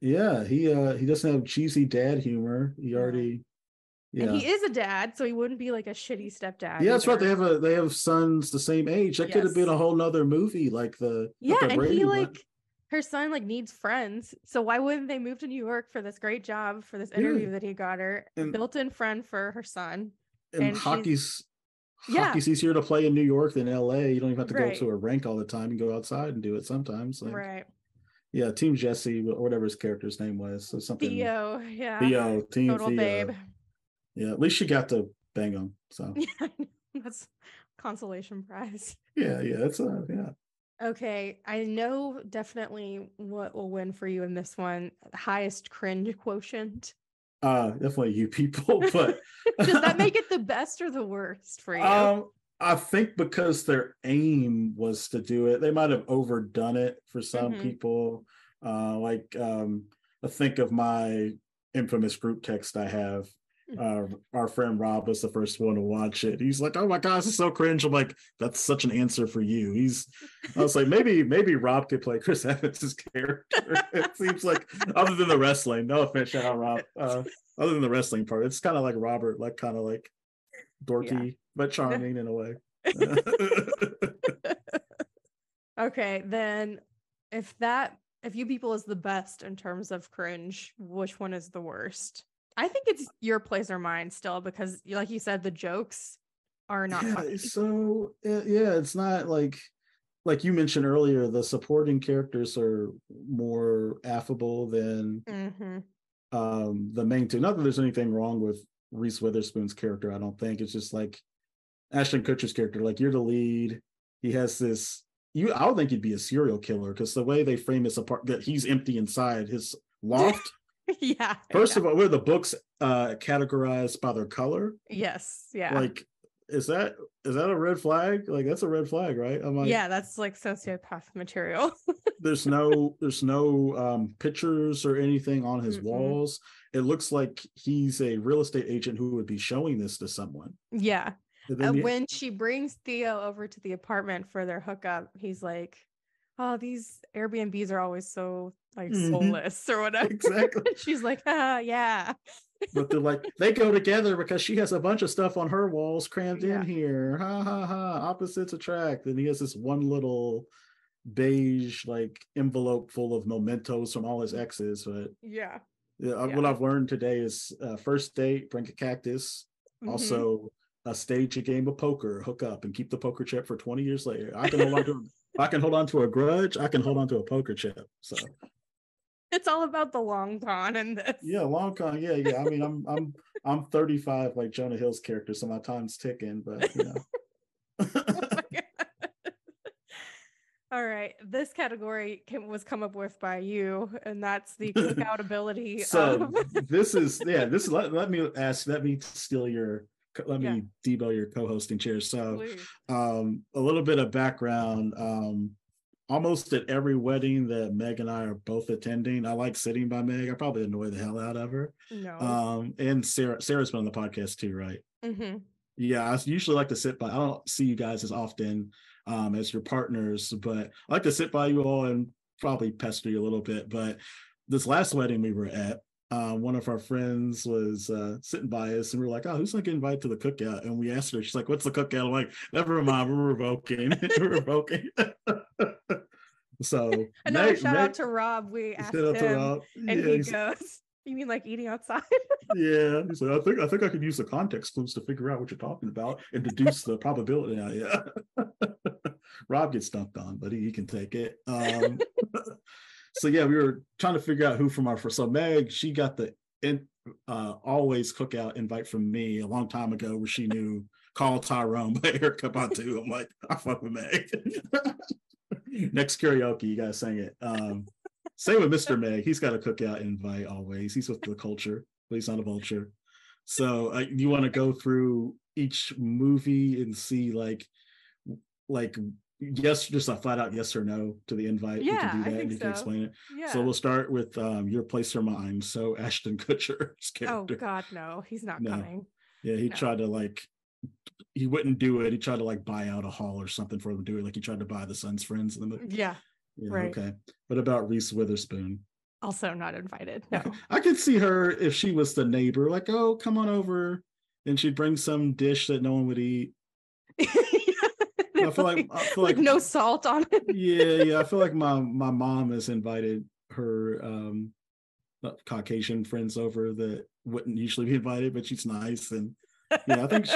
Yeah, he doesn't have cheesy dad humor. He already, and he is a dad, so he wouldn't be like a shitty stepdad. Yeah, that's right. They have sons the same age. That could have been a whole nother movie, like the and he one. Like her son like needs friends, so why wouldn't they move to New York for this great job for this interview that he got her? Built-in friend for her son. And hockey's easier to play in New York than LA. You don't even have to go to a rink all the time. You can go outside and do it sometimes. Like, yeah, Team Jesse or whatever his character's name was. So something Theo, Theo, Team Total Theo. Babe. Yeah, at least she got to bang him. So yeah, that's consolation prize. Yeah, that's Okay, I know definitely what will win for you in this one. The highest cringe quotient. Definitely You People, but does that make it the best or the worst for you? I think because their aim was to do it, they might have overdone it for some people. I think of my infamous group text I have. Our friend Rob was the first one to watch it. He's like, "Oh my gosh, it's so cringe." I'm like, "That's such an answer for you." I was like, maybe Rob could play Chris Evans' character. It seems like, other than the wrestling, no offense, shout out Rob. Other than the wrestling part, it's kind of like Robert, like kind of like dorky but charming in a way. Okay, then if You People is the best in terms of cringe, which one is the worst? I think it's Your Place or Mine still, because like you said, the jokes are not funny. So it's not like you mentioned earlier, the supporting characters are more affable than the main two. Not that there's anything wrong with Reese Witherspoon's character, I don't think. It's just like Ashton Kutcher's character, like you're the lead. He has this, I don't think he'd be a serial killer, because the way they frame his apartment, that he's empty inside his loft. First of all, were the books categorized by their color? Yes. Yeah. Like, is that a red flag? Like, that's a red flag, right? I'm like, yeah, that's like sociopath material. There's no pictures or anything on his walls. It looks like he's a real estate agent who would be showing this to someone. Yeah. When she brings Theo over to the apartment for their hookup, he's like, "Oh, these Airbnbs are always so like soulless," or whatever. Exactly. She's like, "Ah, yeah." But they're like, they go together because she has a bunch of stuff on her walls crammed in here. Ha ha ha. Opposites attract. And he has this one little beige like envelope full of mementos from all his exes. But what I've learned today is first date, bring a cactus. Mm-hmm. Also, stage a game of poker, hook up, and keep the poker chip for 20 years later. I can hold on to, I can hold on to a grudge. I can hold on to a poker chip. So. It's all about the long con in this. Yeah, long con. Yeah, yeah. I mean, I'm 35, like Jonah Hill's character, so my time's ticking. But you know. Oh my God. All right, this category was come up with by you, and that's the cookability. Let me debug your co-hosting chair. So, a little bit of background. Almost at every wedding that Meg and I are both attending, I like sitting by Meg. I probably annoy the hell out of her. No. And Sarah's been on the podcast too, right? Mm-hmm. Yeah, I usually like to sit by. I don't see you guys as often as your partners, but I like to sit by you all and probably pester you a little bit. But this last wedding we were at, one of our friends was sitting by us, and we were like, "Oh, who's not getting invited to the cookout?" And we asked her. She's like, "What's the cookout?" I'm like, "Never mind, we're revoking. We're revoking." So another shout out to Rob. We asked him, and he goes, "You mean like eating outside?" Yeah, he's like, "I think I could use the context clues to figure out what you're talking about and deduce the probability." Yeah. Rob gets dumped on, but he can take it. So yeah, we were trying to figure out who from our first. So Meg, she got the always cookout invite from me a long time ago, where she knew Call Tyrone by Erykah Badu. I'm like, I fuck with Meg. Next karaoke, you guys sang it. Same with Mr. Meg. He's got a cookout invite always. He's with the culture, but he's not a vulture. So you want to go through each movie and see like. Yes, just a flat out yes or no to the invite. Yeah, you can do that. I think you can explain it. Yeah. So we'll start with Your Place or Mine. So Ashton Kutcher's character. Oh God, no, he's not coming. Yeah, he tried to he wouldn't do it. He tried to buy out a hall or something for them to do it. Like he tried to buy the son's friends in the movie. Yeah, right. Okay. What about Reese Witherspoon? Also not invited. No, I could see her if she was the neighbor. Like, oh, come on over, and she'd bring some dish that no one would eat. I feel like no salt on it. Yeah. I feel like my mom has invited her Caucasian friends over that wouldn't usually be invited, but she's nice, and I think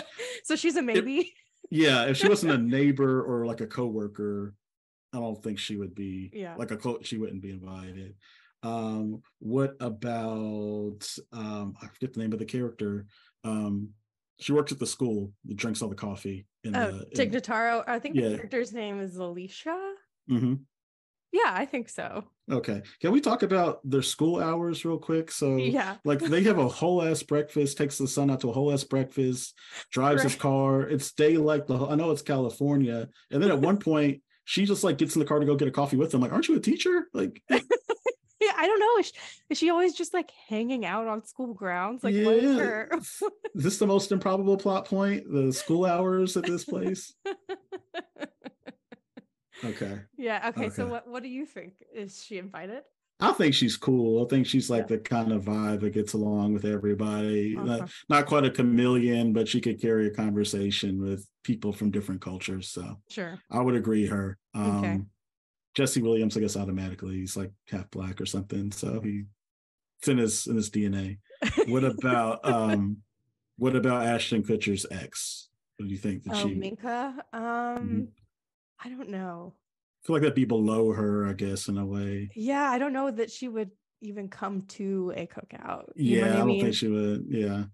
so. She's a maybe. If she wasn't a neighbor or like a coworker, I don't think she would be. She wouldn't be invited. What about I forget the name of the character. She works at the school that drinks all the coffee. Tig Notaro. I think the character's name is Alicia. Mm-hmm. Yeah, I think so. Okay. Can we talk about their school hours real quick? So they have a whole ass breakfast, takes the son out to a whole ass breakfast, drives his car. It's daylight. I know it's California. And then at one point, she just gets in the car to go get a coffee with him. Like, aren't you a teacher? I don't know. Is she always just hanging out on school grounds? What is her? Is this the most improbable plot point? The school hours at this place? Okay. Yeah. Okay. So what do you think? Is she invited? I think she's cool. I think she's the kind of vibe that gets along with everybody. Uh-huh. Not quite a chameleon, but she could carry a conversation with people from different cultures. So sure, I would agree her. Okay. Jesse Williams, I guess, automatically he's half black or something, so it's in his DNA. What about Ashton Kutcher's ex? What do you think that she? Minka. I don't know. I feel like that'd be below her, I guess, in a way. Yeah, I don't know that she would even come to a cookout. I don't think she would. Yeah.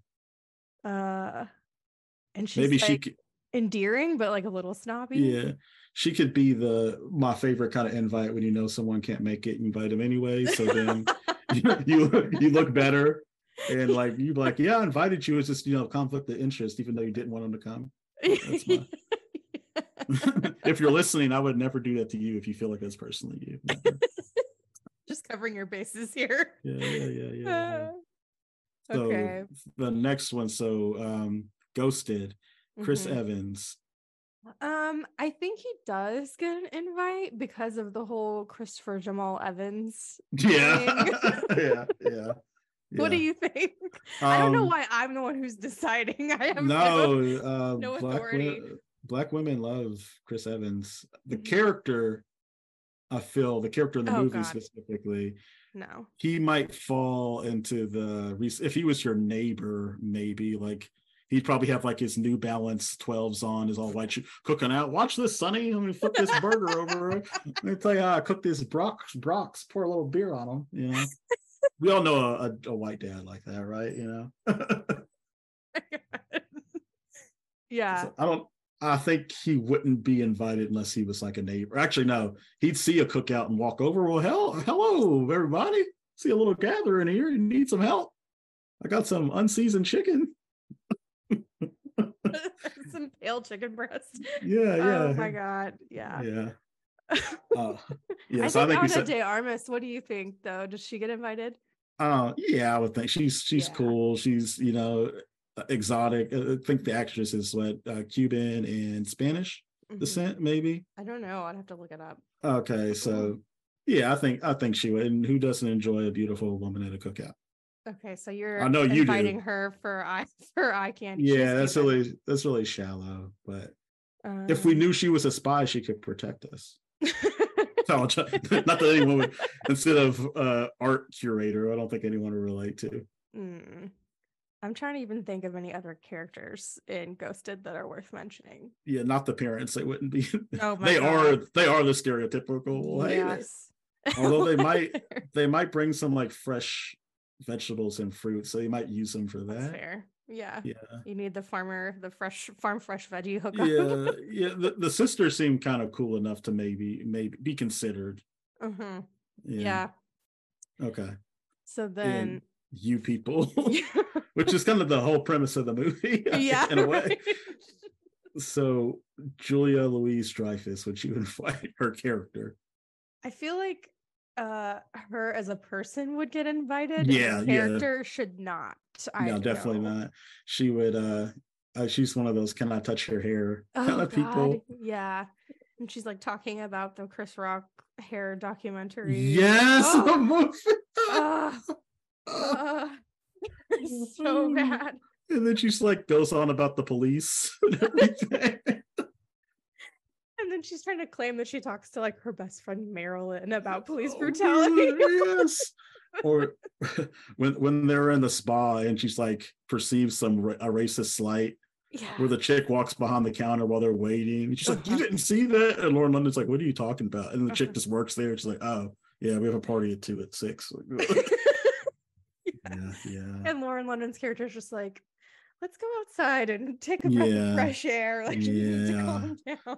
And she's maybe she could... endearing, but a little snobby. Yeah. She could be my favorite kind of invite when you know someone can't make it, invite them anyway. So then you look better, and you'd be like, yeah, I invited you. It's just conflict of interest, even though you didn't want them to come. That's my... If you're listening, I would never do that to you if you feel like that's personally you. Never. Just covering your bases here. Yeah. So okay. The next one, Ghosted, Chris Evans. I think he does get an invite because of the whole Christopher Jamal Evans thing. Yeah. Yeah. What do you think? I don't know why I'm the one who's deciding. I have no authority. Black women love Chris Evans. The character of Phil, the character in the movie specifically. No. He might fall into the, if he was your neighbor, maybe, like, he'd probably have like his New Balance 12s on, his all white shoe, cooking out. Watch this, Sonny. I'm gonna flip this burger over. Let me tell you how I cook this Brock's, pour a little beer on him. You know, we all know a white dad like that, right? You know. Yeah. So I think he wouldn't be invited unless he was like a neighbor. Actually, no, he'd see a cookout and walk over. Well, hello, everybody. See a little gathering here. You need some help? I got some unseasoned chicken. Some pale chicken breast. Yeah. Oh my God. Yeah. Yeah. So I think Ana de Armas. What do you think, though? Does she get invited? Yeah, I would think she's cool. She's exotic. I think the actress is Cuban and Spanish descent, maybe. I don't know. I'd have to look it up. Okay, so yeah, I think she would. And who doesn't enjoy a beautiful woman at a cookout? Okay, so you're inviting her for eye candy. Yeah, that's really shallow. But if we knew she was a spy, she could protect us. So not that anyone would. Instead of art curator, I don't think anyone would relate to. I'm trying to even think of any other characters in Ghosted that are worth mentioning. Yeah, not the parents. They wouldn't be. Oh my God. They are the stereotypical. Yes. Although they might bring some like fresh vegetables and fruit, so you might use them for that. That's fair. Yeah. You need the fresh veggie hookup. Yeah. The sisters seem kind of cool enough to maybe be considered. Yeah. Okay. So then. And You People. Which is kind of the whole premise of the movie, in a way. Right. So Julia Louis-Dreyfus, would you invite her character? I feel like her as a person would get invited. Yeah, character should not. No, definitely not. She would. She's one of those "can I touch your hair" kind of people. Yeah, and she's like talking about the Chris Rock hair documentary. Yes. So bad. And then she's like goes on about the police and everything. And then she's trying to claim that she talks to like her best friend Marilyn about police brutality. Yes. Or when they're in the spa and she's like perceives a racist slight. Yeah. Where the chick walks behind the counter while they're waiting. She's like, "You didn't see that?" And Lauren London's like, "What are you talking about?" And the chick just works there. She's like, "Oh yeah, we have a party at 2 at 6." Yeah. And Lauren London's character is just like, "Let's go outside and take a breath of fresh air." Like, she needs to calm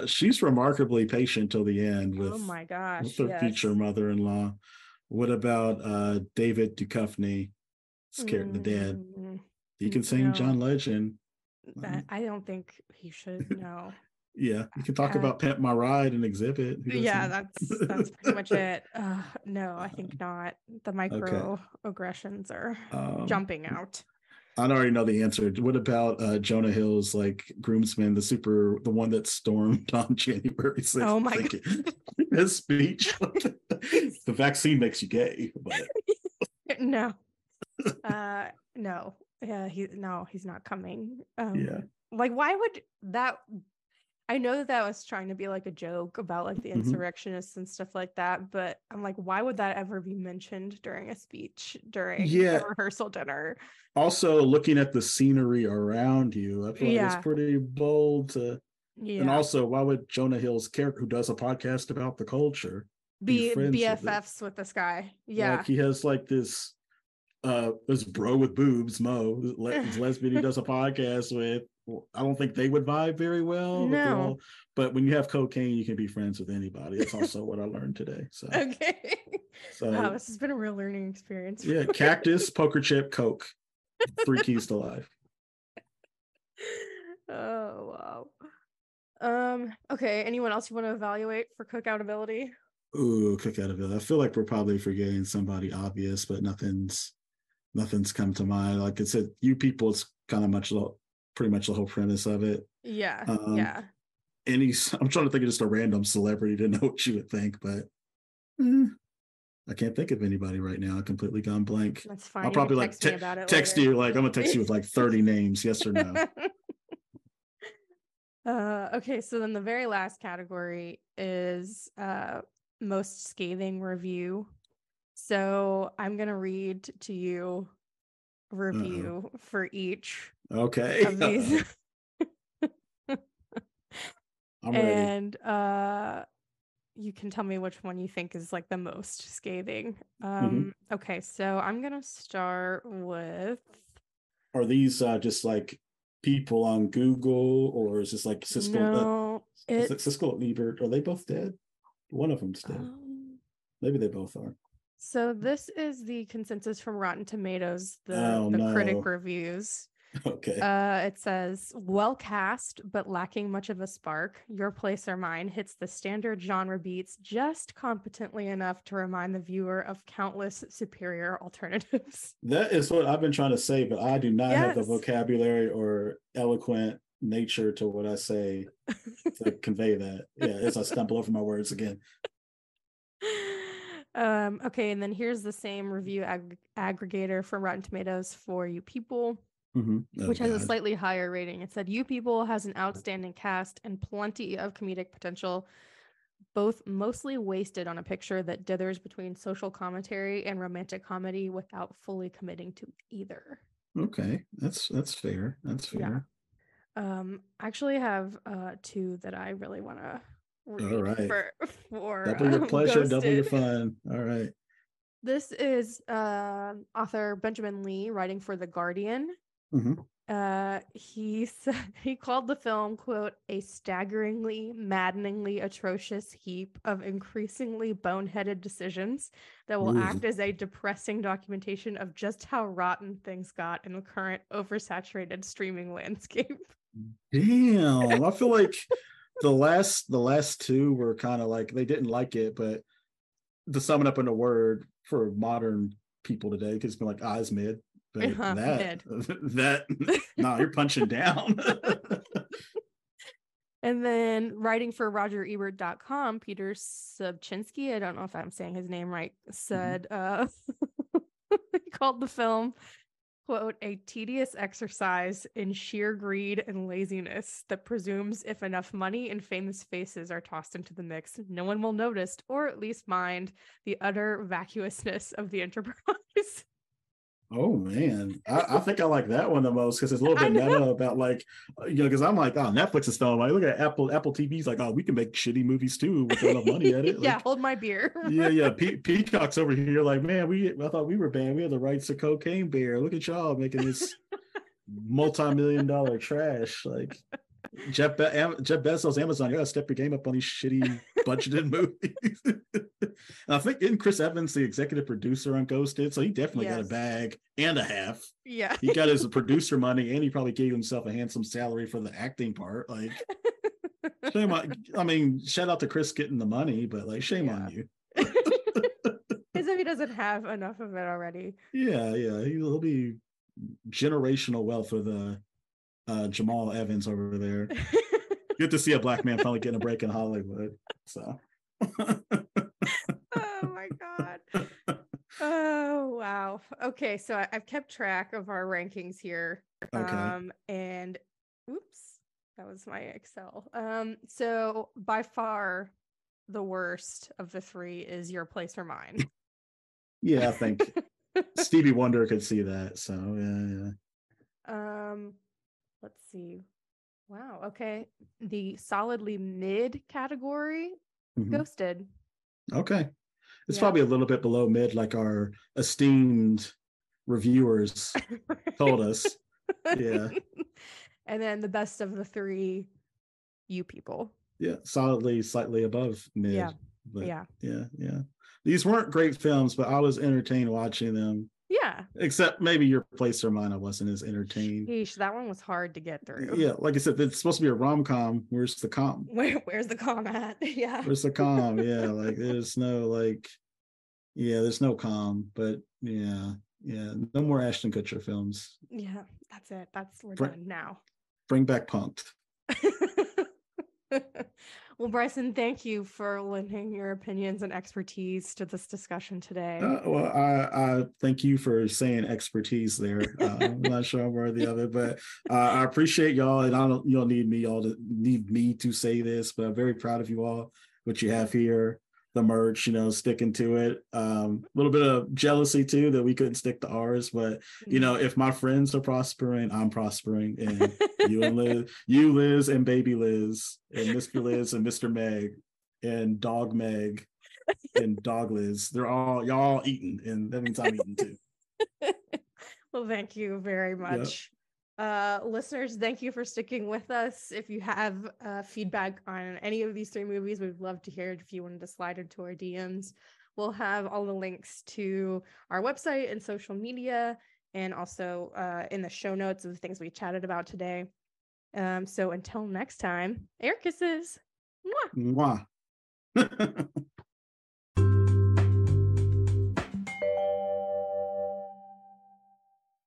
down. She's remarkably patient till the end with, with her future mother-in-law. What about David Duchovny, scared the dad? He can sing John Legend. I don't think he should. No. Yeah, you can talk about Pimp My Ride and Exhibit. Yeah, that's pretty much it. No, I think not. The microaggressions are jumping out. I already know the answer. What about Jonah Hill's like groomsman, the one that stormed on January 6th? Oh my God. His speech. The vaccine makes you gay. But... No. No. Yeah, he's not coming. Like, why would that? I know that was trying to be like a joke about like the insurrectionists and stuff like that, but I'm like, why would that ever be mentioned during a speech during a rehearsal dinner? Also, looking at the scenery around you, I feel like it's pretty bold. And also, why would Jonah Hill's character, who does a podcast about the culture, be BFFs with this guy? Yeah, like he has like this bro with boobs, Mo, lesbian, he does a podcast with. I don't think they would vibe very well. No. But when you have cocaine, you can be friends with anybody. That's also what I learned today. So okay. So, wow, this has been a real learning experience. Yeah, cactus, poker chip, coke. 3 keys to life. Oh, wow. Okay, anyone else you want to evaluate for cookout ability? Ooh, cookout ability. I feel like we're probably forgetting somebody obvious, but nothing's come to mind. Like I said, You People, it's kind of pretty much the whole premise of it. Yeah. I'm trying to think of just a random celebrity to know what you would think, but I can't think of anybody right now. I've completely gone blank. That's fine. I'll probably like text you, like I'm gonna text you with like 30 names, yes or no. Okay, so then the very last category is most scathing review. So I'm gonna read to you review for each. Okay. Of these. I'm ready. And you can tell me which one you think is like the most scathing. Okay, so I'm gonna start with. Are these just like people on Google, or is this like Siskel? No, it's like Siskel and Ebert. Are they both dead? One of them's dead. Maybe they both are. So this is the consensus from Rotten Tomatoes, the critic reviews. Okay. It says, well cast, but lacking much of a spark. Your Place or Mine hits the standard genre beats just competently enough to remind the viewer of countless superior alternatives. That is what I've been trying to say, but I do not have the vocabulary or eloquent nature to what I say to convey that. Yeah, as I stumble over my words again. Okay, and then here's the same review aggregator from Rotten Tomatoes for You People. Which has a slightly higher rating. It said, You People has an outstanding cast and plenty of comedic potential, both mostly wasted on a picture that dithers between social commentary and romantic comedy without fully committing to either. Okay, that's fair. That's fair. Yeah. I actually have two that I really want to read. All right. For double your pleasure, Ghosted. Double your fun. All right. This is author Benjamin Lee writing for The Guardian. He called the film, quote, a staggeringly, maddeningly atrocious heap of increasingly boneheaded decisions that will act as a depressing documentation of just how rotten things got in the current oversaturated streaming landscape. Damn, I feel like the last two were kind of like they didn't like it, but to sum it up in a word for modern people today, because it's been like Osmid. You're punching down. And then writing for RogerEbert.com, Peter Subchinsky, I don't know if I'm saying his name right, said he called the film, quote, a tedious exercise in sheer greed and laziness that presumes if enough money and famous faces are tossed into the mix, no one will notice, or at least mind, the utter vacuousness of the enterprise. Oh man, I think I like that one the most because it's a little bit meta about like, you know, because I'm like, oh, Netflix is filming. Like, look at Apple TV's like, oh, we can make shitty movies too with enough money at it. Like, yeah, hold my beer. yeah. Peacock's over here like, man, I thought we were banned. We had the rights to Cocaine Bear. Look at y'all making this multi-million-dollar trash. Like Jeff Bezos, Amazon, you gotta step your game up on these shitty budgeted movies. And I think in Chris Evans, the executive producer on Ghosted, so he definitely got a bag and a half. Yeah, he got his producer money, and he probably gave himself a handsome salary for the acting part. Like, shame on. I mean, shout out to Chris getting the money, but like, shame on you. As if he doesn't have enough of it already. Yeah, he'll be generational wealth with a. Jamal Evans over there. Good to see a black man finally getting a break in Hollywood. So. Oh my God. Oh wow. Okay, so I've kept track of our rankings here. Okay. And oops, that was my Excel. So by far the worst of the three is Your Place or Mine. Yeah, I think Stevie Wonder could see that. So yeah. Let's see. Wow. Okay. The solidly mid category, Ghosted. Okay. It's probably a little bit below mid, like our esteemed reviewers told us. Yeah. And then the best of the three, You People. Yeah. Solidly, slightly above mid. Yeah. But yeah. These weren't great films, but I was entertained watching them. Yeah. Except maybe Your Place or Mine, I wasn't as entertained. Sheesh, that one was hard to get through. Yeah, like I said, it's supposed to be a rom-com. Where's the com? Where's the com at? Yeah. Where's the com? Yeah, like there's no there's no com. But yeah, no more Ashton Kutcher films. Yeah, that's it. We're done now. Bring back Punk'd. Well, Bryson, thank you for lending your opinions and expertise to this discussion today. Well, I thank you for saying expertise there. I'm not sure I'm worthy of it, but I appreciate y'all. And you don't need me all to need me to say this, but I'm very proud of you all, what you have here, the merch, sticking to it. A little bit of jealousy too, that we couldn't stick to ours, but if my friends are prospering, I'm prospering, and you Liz and Baby Liz and Mr. Liz and Mr. Meg and Dog Meg and Dog Liz, they're all y'all eating, and that means I'm eating too. Well, thank you very much. Yep. Listeners, thank you for sticking with us. If you have feedback on any of these three movies, we'd love to hear it. If you wanted to slide into our DMs, we'll have all the links to our website and social media, and also in the show notes of the things we chatted about today. So until next time, air kisses. Mwah. Mwah.